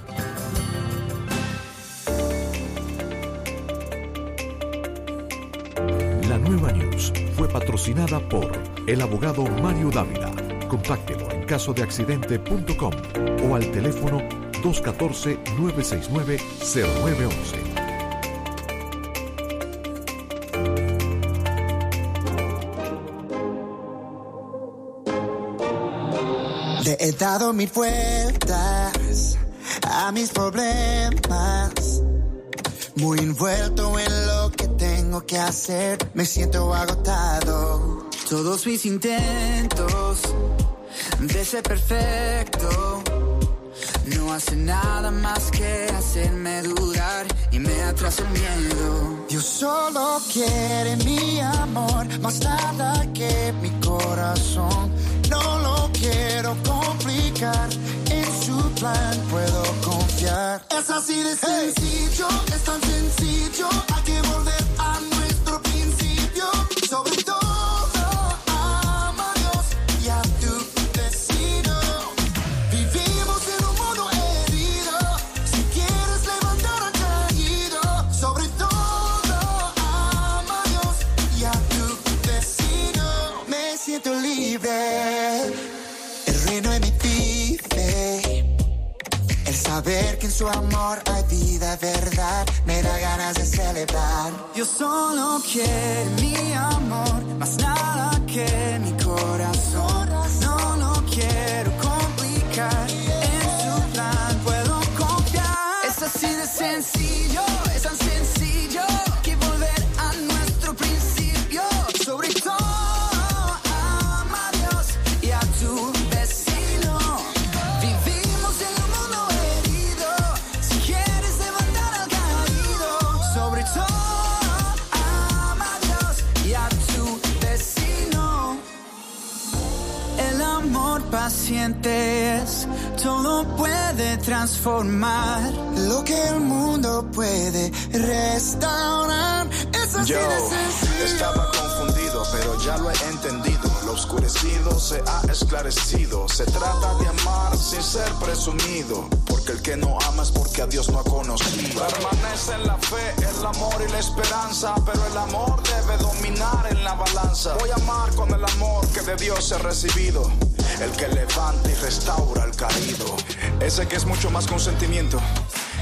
La Nueva News fue patrocinada por el abogado Mario Dávila. Contáctelo en casodeaccidente.com o al teléfono 214-969-0911. Le he dado mil vueltas a mis problemas, muy envuelto en lo que tengo que hacer, me siento agotado. Todos mis intentos de ser perfecto no hacen nada más que hacerme dudar y me atrasa el miedo. Yo solo quiero mi amor, más nada que mi corazón. No lo quiero complicar, en su plan puedo confiar. Es así de sencillo, es tan sencillo, hay que volver a nuestro principio, sobre todo. Saber que en su amor hay vida, verdad, me da ganas de celebrar. Yo solo quiero mi amor, más nada que mi corazón. No lo quiero complicar, en su plan puedo confiar. Es así de sencillo, es tan sencillo, que volver a nuestro principio, sobre todo. Paciente es, todo puede transformar lo que el mundo puede restaurar. Es así de sencillo. Estaba confundido, pero ya lo he entendido. Lo oscurecido se ha esclarecido. Se trata de amar sin ser presumido, porque el que no ama es porque a Dios no ha conocido. Permanece en la fe, el amor y la esperanza, pero el amor debe dominar en la balanza. Voy a amar con el amor que de Dios he recibido, el que levanta y restaura al caído, ese que es mucho más que un sentimiento,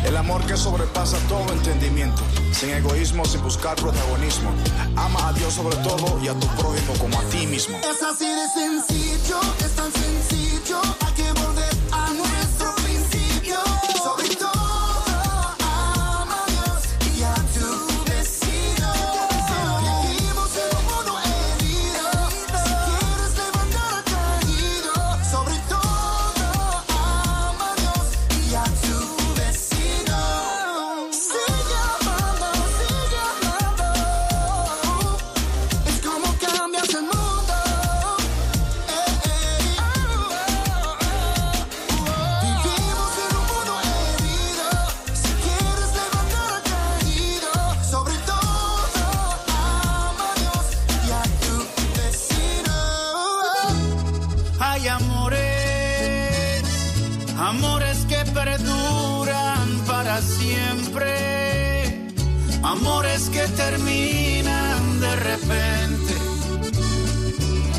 el amor que sobrepasa todo entendimiento, sin egoísmo, sin buscar protagonismo. Ama a Dios sobre todo y a tu prójimo como a ti mismo. Es así de sencillo, es tan sencillo, hay que volver a nuestro principio, sobre todo. Amores que terminan de repente,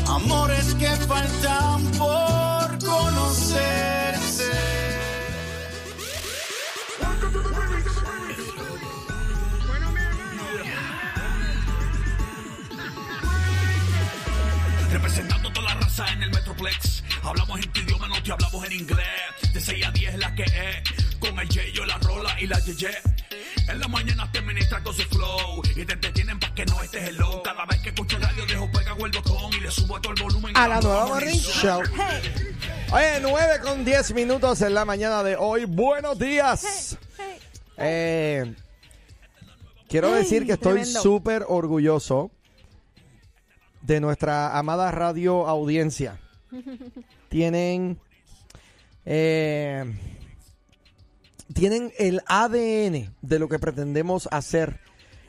amores que faltan por conocerse. Representando toda la raza en el Metroplex, hablamos en tu idioma, no te hablamos en inglés. De 6 a 10 la que es, con el J yo la rola y la Yeye. En la mañana te administra con su flow y te detienen para que no estés hello. Cada vez que escucho el radio dejo pega el botón y le subo a todo el volumen. A la nueva Morning Show. Hey. Oye, 9:10 en la mañana de hoy. Buenos días. Hey. Quiero decir que estoy súper orgulloso de nuestra amada radio audiencia. Tienen el ADN de lo que pretendemos hacer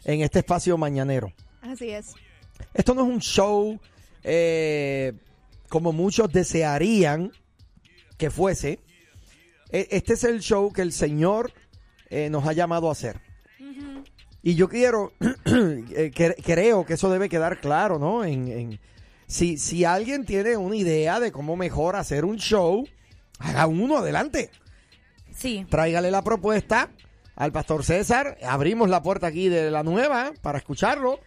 en este espacio mañanero. Así es. Esto no es un show como muchos desearían que fuese. Este es el show que el Señor nos ha llamado a hacer. Uh-huh. Y yo quiero, creo que eso debe quedar claro, ¿no? Si alguien tiene una idea de cómo mejor hacer un show, haga uno, adelante. Sí. Tráigale la propuesta al Pastor César. Abrimos la puerta aquí de La Nueva para escucharlo.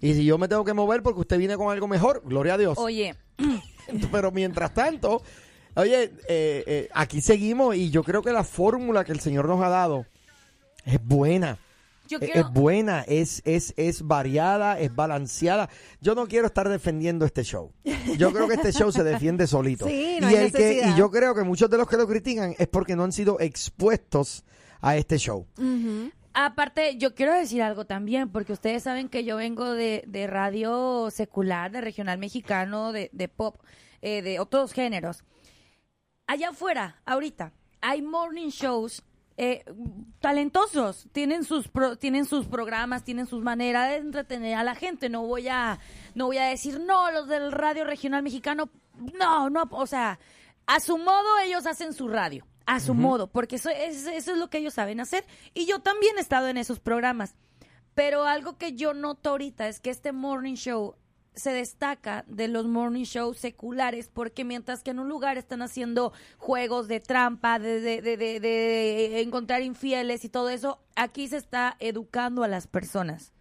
Y si yo me tengo que mover porque usted viene con algo mejor, gloria a Dios. Oye. Pero mientras tanto, aquí seguimos y yo creo que la fórmula que el Señor nos ha dado es buena. Es buena, es variada, es balanceada. Yo no quiero estar defendiendo este show. Yo creo que este show se defiende solito. Sí, no hay necesidad. Y yo creo que muchos de los que lo critican es porque no han sido expuestos a este show. Uh-huh. Aparte, yo quiero decir algo también, porque ustedes saben que yo vengo de radio secular, de regional mexicano, de pop, de otros géneros. Allá afuera, ahorita, hay morning shows talentosos, tienen sus programas, tienen sus maneras de entretener a la gente. No voy a decir, no, los del radio regional mexicano, no, o sea, a su modo ellos hacen su radio, a su modo, porque eso es lo que ellos saben hacer, y yo también he estado en esos programas, pero algo que yo noto ahorita es que este morning show se destaca de los morning shows seculares, porque mientras que en un lugar están haciendo juegos de trampa, de encontrar infieles y todo eso, aquí se está educando a las personas.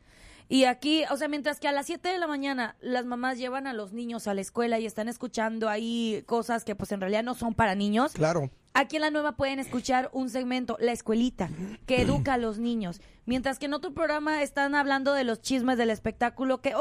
Y aquí, o sea, mientras que a las 7 de la mañana las mamás llevan a los niños a la escuela y están escuchando ahí cosas que pues en realidad no son para niños. Claro. Aquí en La Nueva pueden escuchar un segmento, La Escuelita, que educa a los niños. Mientras que en otro programa están hablando de los chismes del espectáculo, que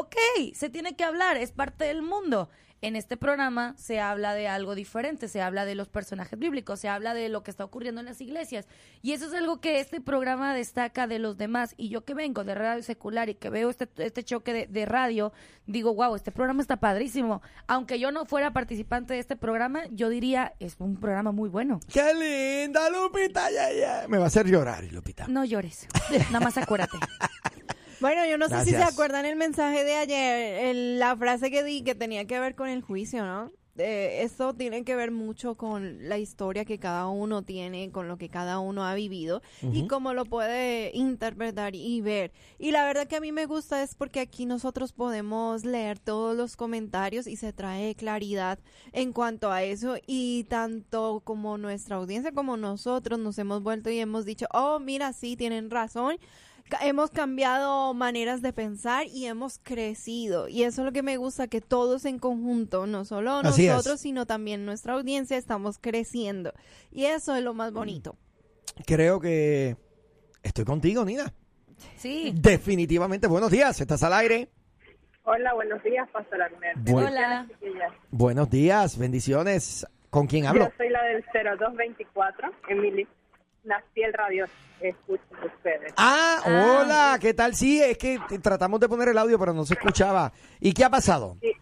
se tiene que hablar, es parte del mundo. En este programa se habla de algo diferente, se habla de los personajes bíblicos, se habla de lo que está ocurriendo en las iglesias. Y eso es algo que este programa destaca de los demás. Y yo que vengo de radio secular y que veo este choque de radio, digo, wow, este programa está padrísimo. Aunque yo no fuera participante de este programa, yo diría, es un programa muy bueno. ¡Qué linda, Lupita! Ya. Me va a hacer llorar, Lupita. No llores, nada más acuérdate. Bueno, yo no sé si se acuerdan el mensaje de ayer, la frase que di que tenía que ver con el juicio, ¿no? Eso tiene que ver mucho con la historia que cada uno tiene, con lo que cada uno ha vivido y cómo lo puede interpretar y ver. Y la verdad que a mí me gusta es porque aquí nosotros podemos leer todos los comentarios y se trae claridad en cuanto a eso, y tanto como nuestra audiencia como nosotros nos hemos vuelto y hemos dicho, oh, mira, sí, tienen razón. Hemos cambiado maneras de pensar y hemos crecido, y eso es lo que me gusta, que todos en conjunto, no solo nosotros, sino también nuestra audiencia, estamos creciendo, y eso es lo más bonito. Creo que estoy contigo, Nina. Sí. Definitivamente. Buenos días, estás al aire. Hola, buenos días, Pastor Arnel. Hola. Buenos días, bendiciones. ¿Con quién hablo? Yo soy la del 0224, Emily. Nací el radio, escuchen ustedes. Hola, ¿qué tal? Sí, es que tratamos de poner el audio, pero no se escuchaba. ¿Y qué ha pasado? Sí.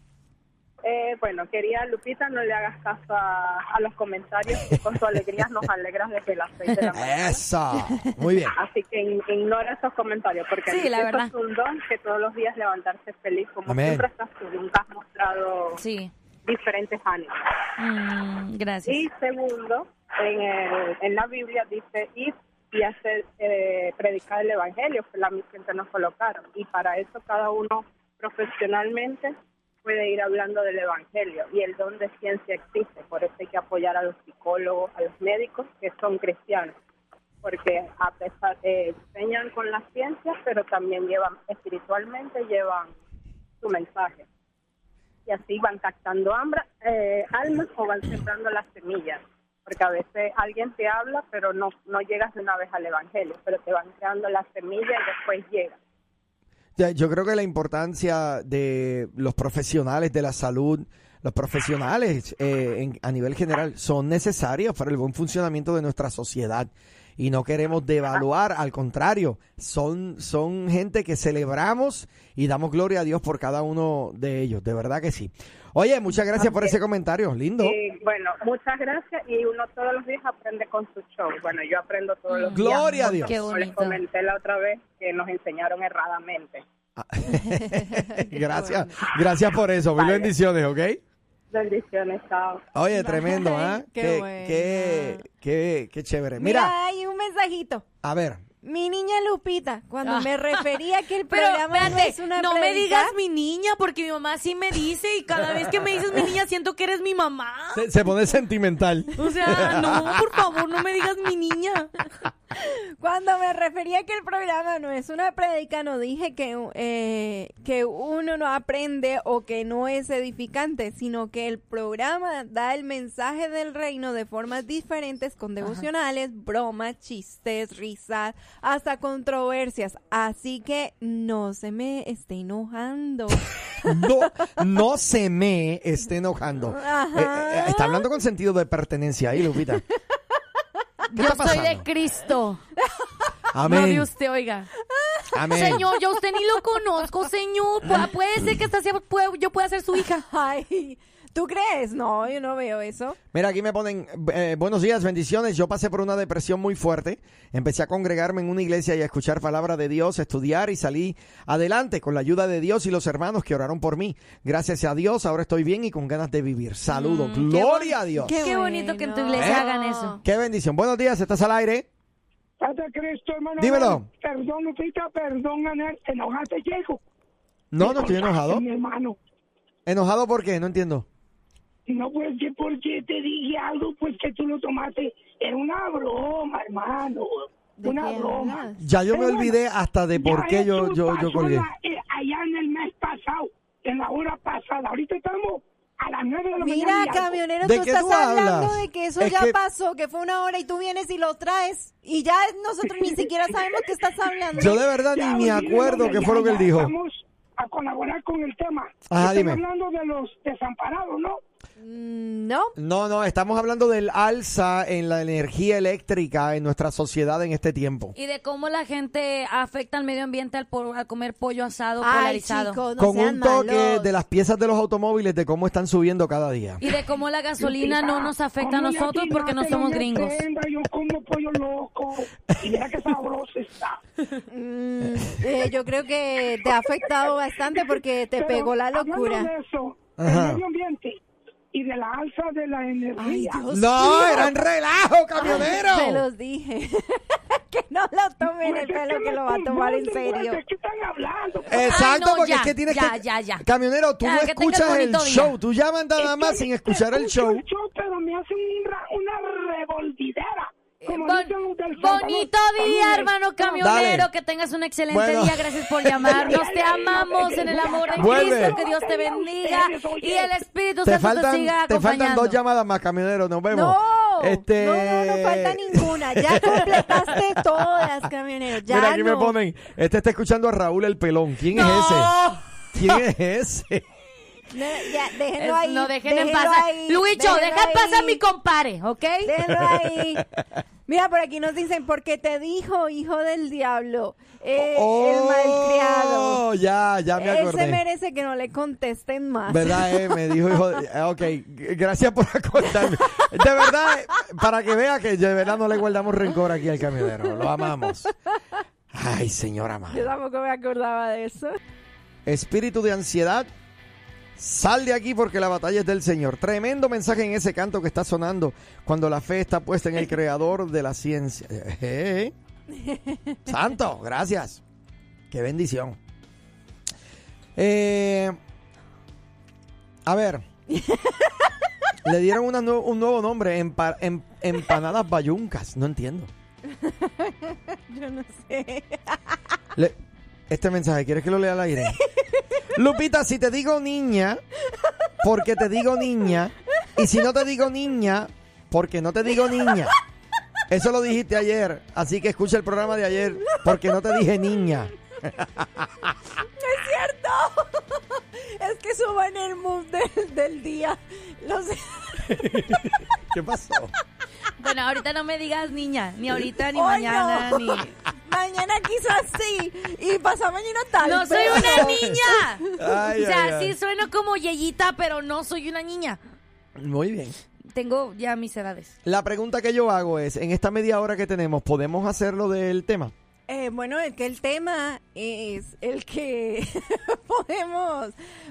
Bueno, querida Lupita, no le hagas caso a los comentarios, que con tu alegría nos alegras desde las 6 de la mañana. ¡Eso! Muy bien. Así que ignora esos comentarios, porque sí, la verdad, es un don que todos los días levantarse feliz, como siempre estás tú, nunca has mostrado diferentes ánimos. Gracias. Y segundo, en la Biblia dice ir y hacer predicar el evangelio, fue la misión que nos colocaron, y para eso cada uno profesionalmente puede ir hablando del evangelio, y el don de ciencia existe, por eso hay que apoyar a los psicólogos, a los médicos que son cristianos, porque a pesar enseñan con las ciencias, pero también llevan espiritualmente, llevan su mensaje, y así van captando almas o van sembrando las semillas. porque a veces alguien te habla, pero no llegas de una vez al evangelio, pero te van quedando las semillas y después llegas. Yo creo que la importancia de los profesionales de la salud, los profesionales a nivel general, son necesarios para el buen funcionamiento de nuestra sociedad. Y no queremos devaluar, al contrario, son gente que celebramos y damos gloria a Dios por cada uno de ellos, de verdad que sí. Oye, muchas gracias por ese comentario, lindo. Y, bueno, muchas gracias, y uno todos los días aprende con su show. Bueno, yo aprendo todos los días. Gloria a Dios. Qué bonito. Les comenté la otra vez que nos enseñaron erradamente. Gracias, gracias por eso, mil bendiciones, ¿ok? Bendiciones, chao. Oye, tremendo, ¿ah? ¿Eh? Qué chévere. Mira, hay un mensajito. A ver. Mi niña Lupita, cuando me refería que el programa no es una predica. No me digas mi niña, porque mi mamá sí me dice, y cada vez que me dices mi niña siento que eres mi mamá. Se pone sentimental. O sea, no, por favor, no me digas mi niña. Cuando me refería que el programa no es una prédica, no dije que uno no aprende o que no es edificante, sino que el programa da el mensaje del reino de formas diferentes, con devocionales, bromas, chistes, risas, hasta controversias. Así que no se me esté enojando. No se me esté enojando. Está hablando con sentido de pertenencia ahí, Lupita. Yo soy de Cristo. Amén. No de usted, oiga. Amén. Señor, yo a usted ni lo conozco, señor. Puede ser que hasta yo pueda ser su hija. Ay, ¿tú crees? No, yo no veo eso. Mira, aquí me ponen, buenos días, bendiciones. Yo pasé por una depresión muy fuerte. Empecé a congregarme en una iglesia y a escuchar palabra de Dios, estudiar, y salí adelante con la ayuda de Dios y los hermanos que oraron por mí. Gracias a Dios, ahora estoy bien y con ganas de vivir. Saludos. Gloria a Dios. Qué bonito que en tu iglesia hagan eso. Qué bendición. Buenos días, ¿estás al aire? Santo Cristo, hermano. Dímelo. Perdón, Lupita, perdón, Anel. ¿Enojaste, Diego? No, no estoy enojado. Mi hermano. ¿Enojado por qué? No entiendo. No, pues que porque te dije algo, pues que tú lo tomaste. Era una broma, hermano. Una broma. Ya yo me olvidé hasta de por qué yo colgué. Allá en el mes pasado, en la hora pasada. Ahorita estamos a las 9 de la mañana. Mira, camionero, tú estás hablando de que eso ya pasó, que fue una hora, y tú vienes y lo traes. Y ya nosotros ni siquiera sabemos qué estás hablando. Yo de verdad ni me acuerdo qué fue lo que él dijo. Vamos a colaborar con el tema. Estamos hablando de los desamparados, ¿no? No. No, estamos hablando del alza en la energía eléctrica en nuestra sociedad en este tiempo. Y de cómo la gente afecta al medio ambiente al comer pollo asado polarizado. Chicos, no con un toque malos de las piezas de los automóviles, de cómo están subiendo cada día. Y de cómo la gasolina no nos afecta a nosotros porque no somos gringos. Yo como pollo loco y mira qué sabroso está. Yo creo que te ha afectado bastante porque te pegó la locura. Hablando de eso, el medio ambiente y de la alza de la energía. Ay, no, eran relajo, camionero. Te los dije. Que no lo tomen el pelo, que lo va a tomar en serio. ¿De qué están hablando? Exacto, porque es que tienes que... Camionero, tú no escuchas el show. Tú llamas nada más sin escuchar el show. Pero me hacen una revolvidera. Bonito día, hermano camionero. Dale. Que tengas un excelente día. Gracias por llamarnos. Te amamos en el amor de Cristo. Que Dios te bendiga y el Espíritu Santo te siga acompañando. Te faltan 2 llamadas más, camionero. Nos vemos. No falta ninguna. Ya completaste todas, camionero. Ya. Mira, aquí me ponen. Este está escuchando a Raúl el Pelón. ¿Quién es ese? ¿Quién es ese? Ya, déjenlo ahí. No, déjenlo pasar. Ahí, Luicho, deja pasar a mi compadre, ¿ok? Déjenlo ahí. Mira, por aquí nos dicen, porque te dijo, hijo del diablo, el malcriado. Ya me acordé. Él se merece que no le contesten más. ¿Verdad? Me dijo, hijo de... Ok, gracias por acordarme. De verdad, para que vea que de verdad no le guardamos rencor aquí al camionero. Lo amamos. Ay, señora madre. Yo tampoco me acordaba de eso. Espíritu de ansiedad, sal de aquí porque la batalla es del Señor. Tremendo mensaje en ese canto que está sonando cuando la fe está puesta en el creador de la ciencia. Santo, gracias. Qué bendición. A ver. Le dieron un nuevo nombre, empanadas bayuncas. No entiendo. Yo no sé. Este mensaje, ¿quieres que lo lea al aire? Sí. Lupita, si te digo niña, porque te digo niña, y si no te digo niña, porque no te digo niña. Eso lo dijiste ayer, así que escucha el programa de ayer, porque no te dije niña. ¡No es cierto! Es que suba en el mood del día. ¿Qué pasó? Bueno, ahorita no me digas niña, ni ahorita, ni mañana, no. Ni... Mañana quizás sí, y pasado mañana tal. ¡No soy una niña! Ay, o sea, sí sueno como yeyita, pero no soy una niña. Muy bien. Tengo ya mis edades. La pregunta que yo hago es, en esta media hora que tenemos, ¿podemos hacerlo del tema? Bueno, es que el tema es el que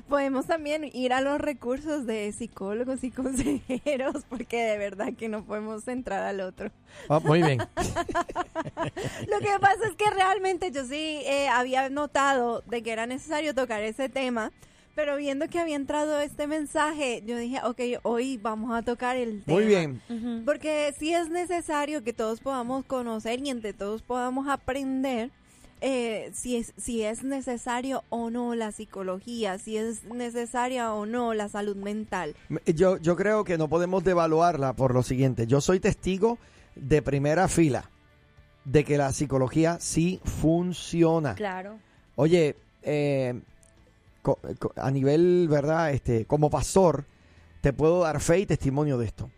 podemos también ir a los recursos de psicólogos y consejeros, porque de verdad que no podemos centrar al otro. Oh, muy bien. Lo que pasa es que realmente yo sí había notado de que era necesario tocar ese tema, pero viendo que había entrado este mensaje, yo dije, okay, hoy vamos a tocar el tema. Muy bien. Uh-huh. Porque sí es necesario que todos podamos conocer y entre todos podamos aprender si es necesario o no la psicología, si es necesaria o no la salud mental. Yo creo que no podemos devaluarla por lo siguiente. Yo soy testigo de primera fila de que la psicología sí funciona. Claro. Oye, a nivel, ¿verdad? Como pastor, te puedo dar fe y testimonio de esto.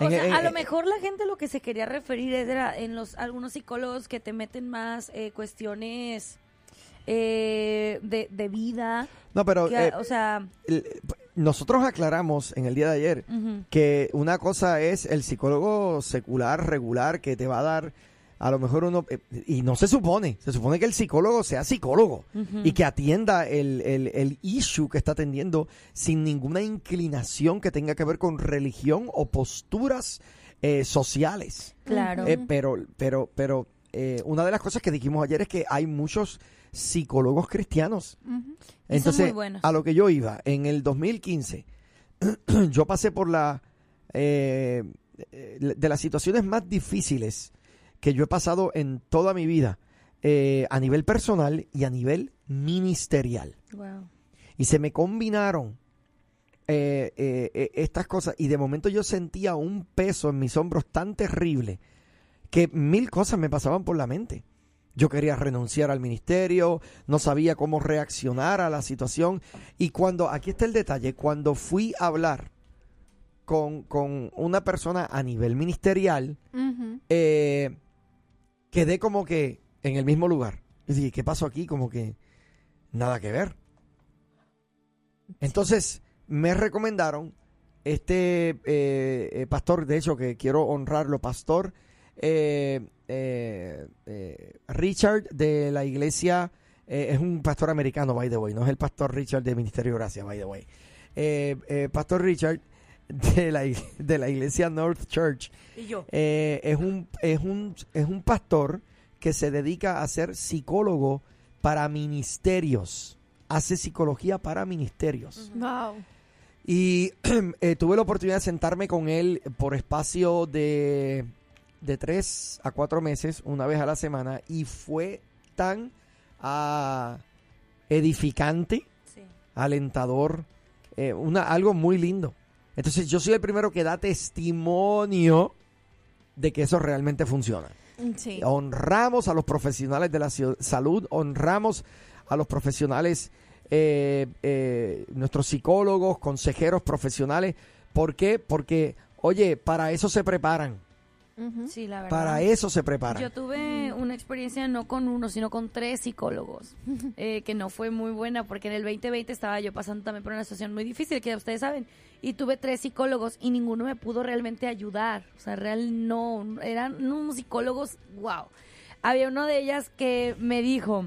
O sea, a lo mejor la gente lo que se quería referir era en algunos psicólogos que te meten más cuestiones de vida. No, pero que, o sea, nosotros aclaramos en el día de ayer que una cosa es el psicólogo secular, regular, que te va a dar... A lo mejor uno, y no se supone que el psicólogo sea psicólogo y que atienda el issue que está atendiendo sin ninguna inclinación que tenga que ver con religión o posturas sociales. Claro. Pero una de las cosas que dijimos ayer es que hay muchos psicólogos cristianos. Entonces, a lo que yo iba, en el 2015, yo pasé por de las situaciones más difíciles que yo he pasado en toda mi vida, a nivel personal y a nivel ministerial. Wow. Y se me combinaron estas cosas, y de momento yo sentía un peso en mis hombros tan terrible que mil cosas me pasaban por la mente. Yo quería renunciar al ministerio, no sabía cómo reaccionar a la situación, y aquí está el detalle, cuando fui a hablar con una persona a nivel ministerial, quedé como que en el mismo lugar. Y dije, ¿qué pasó aquí? Como que nada que ver. Entonces me recomendaron pastor, de hecho que quiero honrarlo, pastor Richard de la iglesia, es un pastor americano, by the way, no es el pastor Richard de Ministerio de Gracia, by the way. Pastor Richard de la iglesia North Church. ¿Y yo? Es un pastor que se dedica a ser psicólogo para ministerios. Hace psicología para ministerios. Wow. Y tuve la oportunidad de sentarme con él por espacio de 3 a 4 meses, una vez a la semana, y fue tan edificante, sí, alentador, algo muy lindo. Entonces, yo soy el primero que da testimonio de que eso realmente funciona. Sí. Honramos a los profesionales de la salud, honramos a los profesionales, nuestros psicólogos, consejeros profesionales. ¿Por qué? Porque, oye, para eso se preparan. Sí, la verdad. Para eso se preparan. Yo tuve una experiencia no con uno, sino con 3 psicólogos, que no fue muy buena, porque en el 2020 estaba yo pasando también por una situación muy difícil, que ustedes saben, y tuve 3 psicólogos y ninguno me pudo realmente ayudar. O sea, no, eran unos psicólogos, wow. Había uno de ellas que me dijo,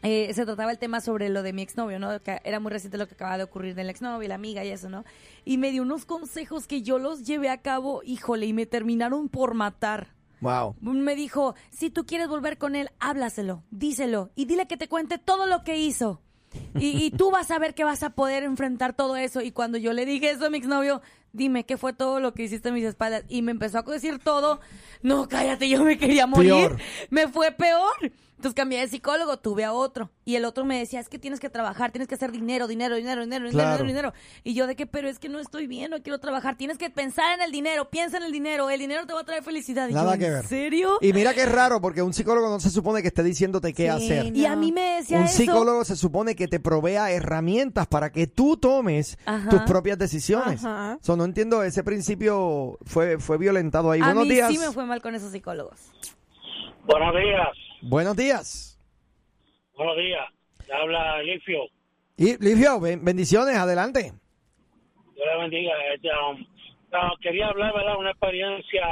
se trataba el tema sobre lo de mi exnovio, ¿no? Que era muy reciente lo que acababa de ocurrir del exnovio, la amiga y eso, ¿no? Y me dio unos consejos que yo los llevé a cabo, híjole, y me terminaron por matar. Wow. Me dijo, si tú quieres volver con él, háblaselo, díselo, y dile que te cuente todo lo que hizo. Y tú vas a ver que vas a poder enfrentar todo eso. Y cuando yo le dije eso a mi exnovio, dime, ¿qué fue todo lo que hiciste en mis espaldas? Y me empezó a decir todo. No, cállate, yo me quería morir. Peor. Me fue peor. Entonces cambié de psicólogo, tuve a otro. Y el otro me decía, es que tienes que trabajar, tienes que hacer dinero. Y yo de que, pero es que no estoy bien, no quiero trabajar. Tienes que pensar en el dinero, piensa en el dinero te va a traer felicidad. Y nada yo, que ver. ¿En serio? Y mira que es raro, porque un psicólogo no se supone que esté diciéndote qué hacer. No. Y a mí me decía un psicólogo se supone que te provea herramientas para que tú tomes tus propias decisiones. O sea, no entiendo, ese principio fue violentado ahí. A Buenos mí días. Sí me fue mal con esos psicólogos. Buenos días. Buenos días. Buenos días. Te habla Livio. Y Livio, bendiciones, adelante. Dios le bendiga. Quería hablar, ¿verdad? Una experiencia,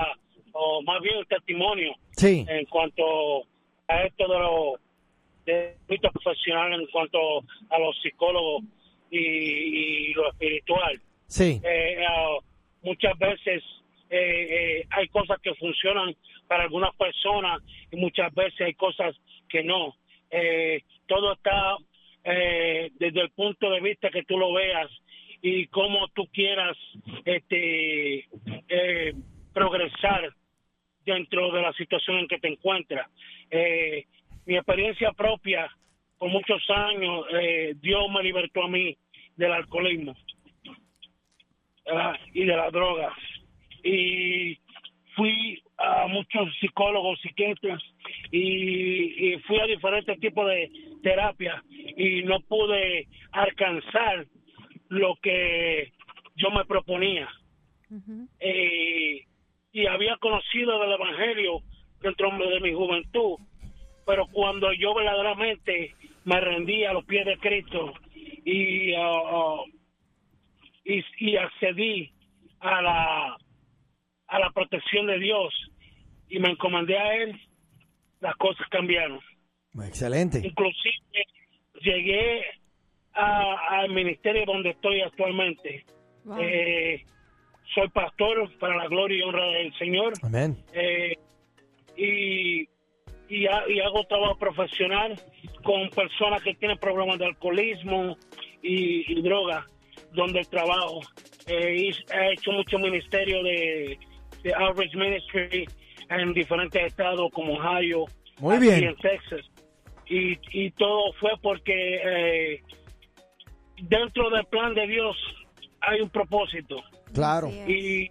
o más bien un testimonio. Sí. En cuanto a esto de los ámbitos profesionales, en cuanto a los psicólogos y lo espiritual. Sí. Muchas veces hay cosas que funcionan para algunas personas y muchas veces hay cosas que no. Todo está desde el punto de vista que tú lo veas y cómo tú quieras progresar dentro de la situación en que te encuentras. Mi experiencia propia, con muchos años, Dios me libertó a mí del alcoholismo y de la droga. Y fui a muchos psicólogos, psiquiatras, y fui a diferentes tipos de terapia y no pude alcanzar lo que yo me proponía. Y había conocido del evangelio dentro de mi juventud, pero cuando yo verdaderamente me rendí a los pies de Cristo y accedí a la protección de Dios y me encomendé a Él, las cosas cambiaron. Excelente. Inclusive llegué al ministerio donde estoy actualmente. Wow. Soy pastor para la gloria y honra del Señor. Amén. Y hago trabajo profesional con personas que tienen problemas de alcoholismo y droga, donde el trabajo. He hecho mucho ministerio de Outreach Ministry en diferentes estados como Ohio, muy bien, en Texas, y todo fue porque dentro del plan de Dios hay un propósito. Claro. Y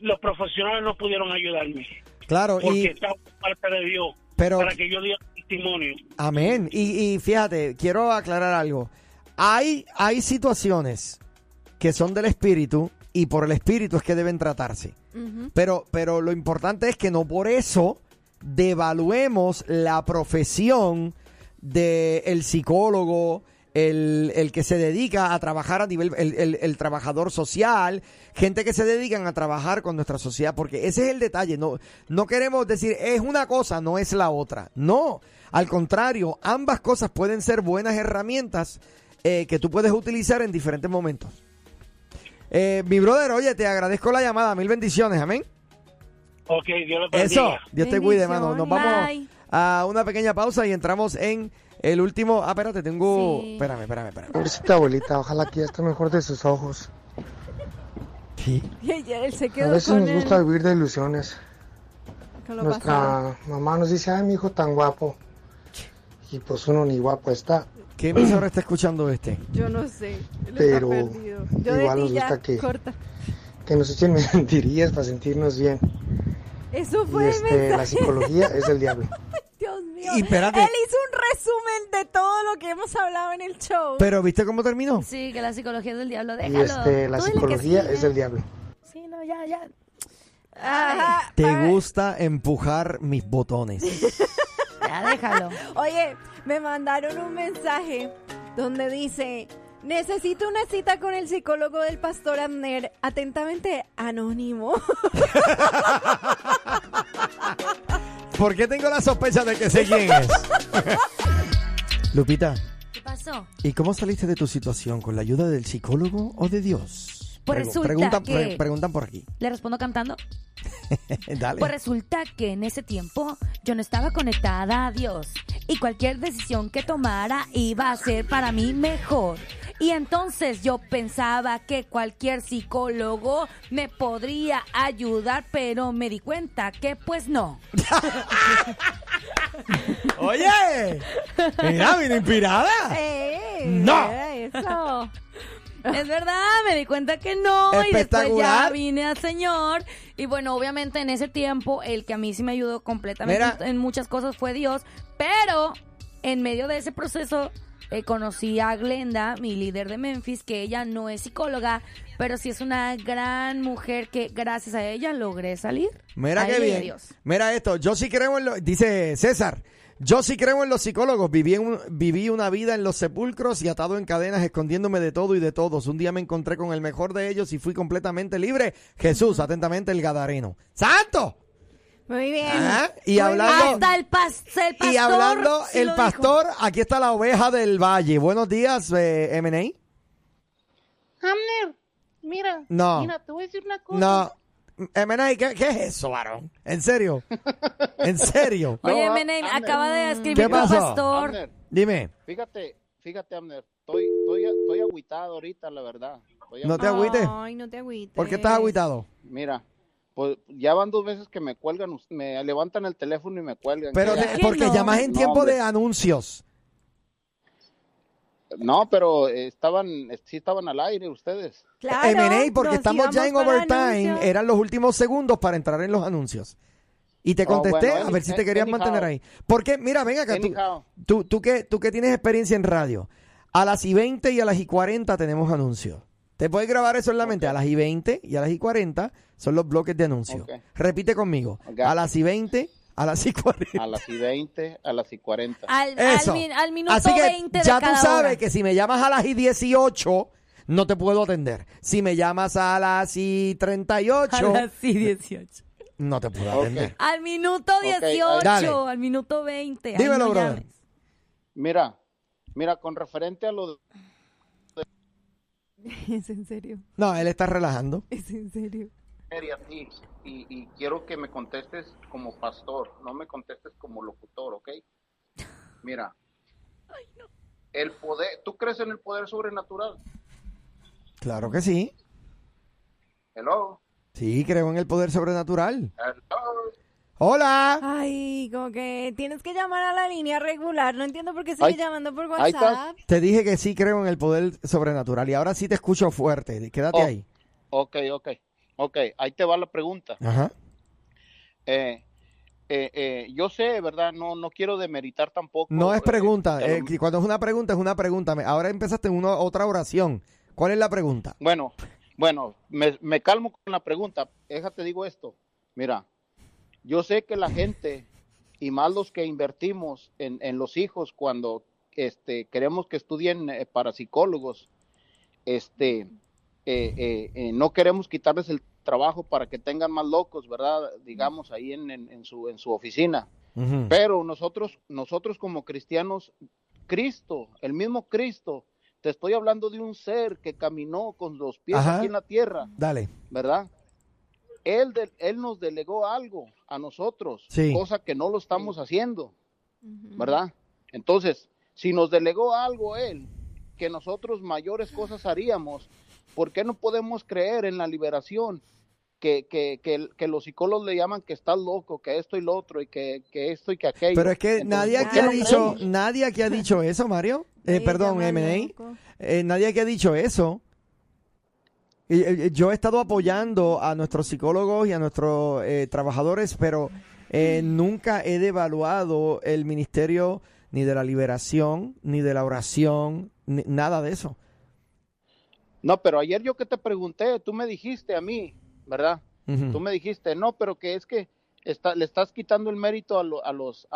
los profesionales no pudieron ayudarme. Claro. Porque está por parte de Dios, pero para que yo diga testimonio. Amén. Y fíjate, quiero aclarar algo. Hay situaciones que son del espíritu y por el espíritu es que deben tratarse. Pero lo importante es que no por eso devaluemos la profesión del psicólogo, el que se dedica a trabajar a nivel, el trabajador social, gente que se dedican a trabajar con nuestra sociedad, porque ese es el detalle. No queremos decir es una cosa, no es la otra. No, al contrario, ambas cosas pueden ser buenas herramientas que tú puedes utilizar en diferentes momentos. Mi brother, oye, te agradezco la llamada. Mil bendiciones, amén. Ok, Dios lo bendiga. Eso, Dios te cuide, hermano. Nos vamos a una pequeña pausa y entramos en el último. Ah, espérate, tengo... Sí. Espérame. Pobrecita abuelita, ojalá que ya esté mejor de sus ojos. Sí. Él se quedó. A veces nos gusta vivir de ilusiones. Nuestra mamá nos dice, ay, mi hijo tan guapo. Y pues uno ni guapo está. ¿Qué emisora está escuchando este? Yo no sé, pero igual nos gusta que nos echen mentirías para sentirnos bien. Eso fue la psicología es el diablo. Dios mío. Y espérate. Él hizo un resumen de todo lo que hemos hablado en el show. Pero ¿viste cómo terminó? Sí, que la psicología es del diablo. Déjalo. Y la psicología es el diablo. Sí, no, ya. Ajá, te gusta empujar mis botones. Ya, déjalo. Oye, me mandaron un mensaje donde dice, necesito una cita con el psicólogo del pastor Abner. Atentamente, Anónimo. ¿Por qué tengo la sospecha de que sé quién es? Lupita. ¿Qué pasó? ¿Y cómo saliste de tu situación? ¿Con la ayuda del psicólogo o de Dios? Pues resulta preguntan por aquí. ¿Le respondo cantando? Dale. Pues resulta que en ese tiempo yo no estaba conectada a Dios y cualquier decisión que tomara iba a ser para mí mejor. Y entonces yo pensaba que cualquier psicólogo me podría ayudar, pero me di cuenta que pues no. Oye, mira, vino inspirada. No. Eso. Es verdad, me di cuenta que no, y después ya vine al Señor. Y bueno, obviamente en ese tiempo, el que a mí sí me ayudó completamente en muchas cosas fue Dios. Pero en medio de ese proceso conocí a Glenda, mi líder de Memphis, que ella no es psicóloga, pero sí es una gran mujer que gracias a ella logré salir. Mira qué bien. Dios. Mira esto, yo sí creo en lo... Dice César... Yo sí creo en los psicólogos, viví una vida en los sepulcros y atado en cadenas, escondiéndome de todo y de todos. Un día me encontré con el mejor de ellos y fui completamente libre. Jesús, atentamente, el Gadareno. ¡Santo! Muy bien. Ajá. Y hablando, hasta el pastor. Y hablando, sí, el pastor, dijo. Aquí está la oveja del valle. Buenos días, M&A. Hamner, mira, te voy a decir una cosa. No. M&A, ¿qué es eso, varón? ¿En serio? ¿En serio? Oye, M&A, acaba de escribir tu pastor. Amner, dime. Fíjate, Amner, estoy agüitado ahorita, la verdad. ¿No te agüites? Ay, no te agüites. ¿Por qué estás agüitado? Mira, pues ya van dos veces que me cuelgan, me levantan el teléfono y me cuelgan. Pero porque llamas en tiempo de anuncios. No, pero sí estaban al aire ustedes. Claro. M&A, porque estamos ya en overtime, eran los últimos segundos para entrar en los anuncios. Y te contesté, bueno, a ver si te querías mantener ahí. Porque, mira, ven acá, tú que tienes experiencia en radio, a las y 20 y a las y 40 tenemos anuncios. Te puedes grabar eso en la mente. A las y 20 y a las y 40 son los bloques de anuncios. Okay. Repite conmigo, a las y 20... A las y 40. A las y 20, a las y 40. Al minuto 20 de cada hora. Así que ya tú sabes que si me llamas a las y 18, no te puedo atender. Si me llamas a las y 38. A las y 18. No te puedo atender. Okay. Al minuto 18, okay, al minuto 20. Dímelo, brother. Mira, con referente a lo... ¿Es en serio? No, él está relajando. ¿Es en serio? Y quiero que me contestes como pastor, no me contestes como locutor, ¿ok? Mira, ay, no. El poder, ¿tú crees en el poder sobrenatural? Claro que sí. Hello. Sí, creo en el poder sobrenatural. Hello. Hola. Ay, como que tienes que llamar a la línea regular. No entiendo por qué sigue llamando por WhatsApp. Te dije que sí creo en el poder sobrenatural y ahora sí te escucho fuerte. Quédate ahí. Ok, ahí te va la pregunta. Ajá. Yo sé, ¿verdad? No quiero demeritar tampoco. No es pregunta. Cuando es una pregunta, es una pregunta. Ahora empezaste otra oración. ¿Cuál es la pregunta? Bueno, me calmo con la pregunta. Déjate digo esto. Mira, yo sé que la gente, y más los que invertimos en los hijos cuando queremos que estudien para psicólogos, no queremos quitarles el trabajo para que tengan más locos, ¿verdad? Digamos, ahí en su oficina. Uh-huh. Pero nosotros como cristianos, Cristo, el mismo Cristo, te estoy hablando de un ser que caminó con los pies, ajá, aquí en la tierra. Dale. ¿Verdad? Él nos delegó algo a nosotros, sí, cosa que no lo estamos, sí, haciendo, ¿verdad? Entonces, si nos delegó algo Él, que nosotros mayores cosas haríamos, ¿por qué no podemos creer en la liberación que los psicólogos le llaman que estás loco, que esto y lo otro, y que esto y que aquello? Pero es que nadie aquí ha dicho eso, Mario. Perdón, M&A. Nadie aquí ha dicho eso. Yo he estado apoyando a nuestros psicólogos y a nuestros trabajadores, pero nunca he devaluado el ministerio ni de la liberación, ni de la oración, nada de eso. No, pero ayer yo que te pregunté, tú me dijiste a mí, ¿verdad? Uh-huh. Tú me dijiste, no, pero que es que le estás quitando el mérito a los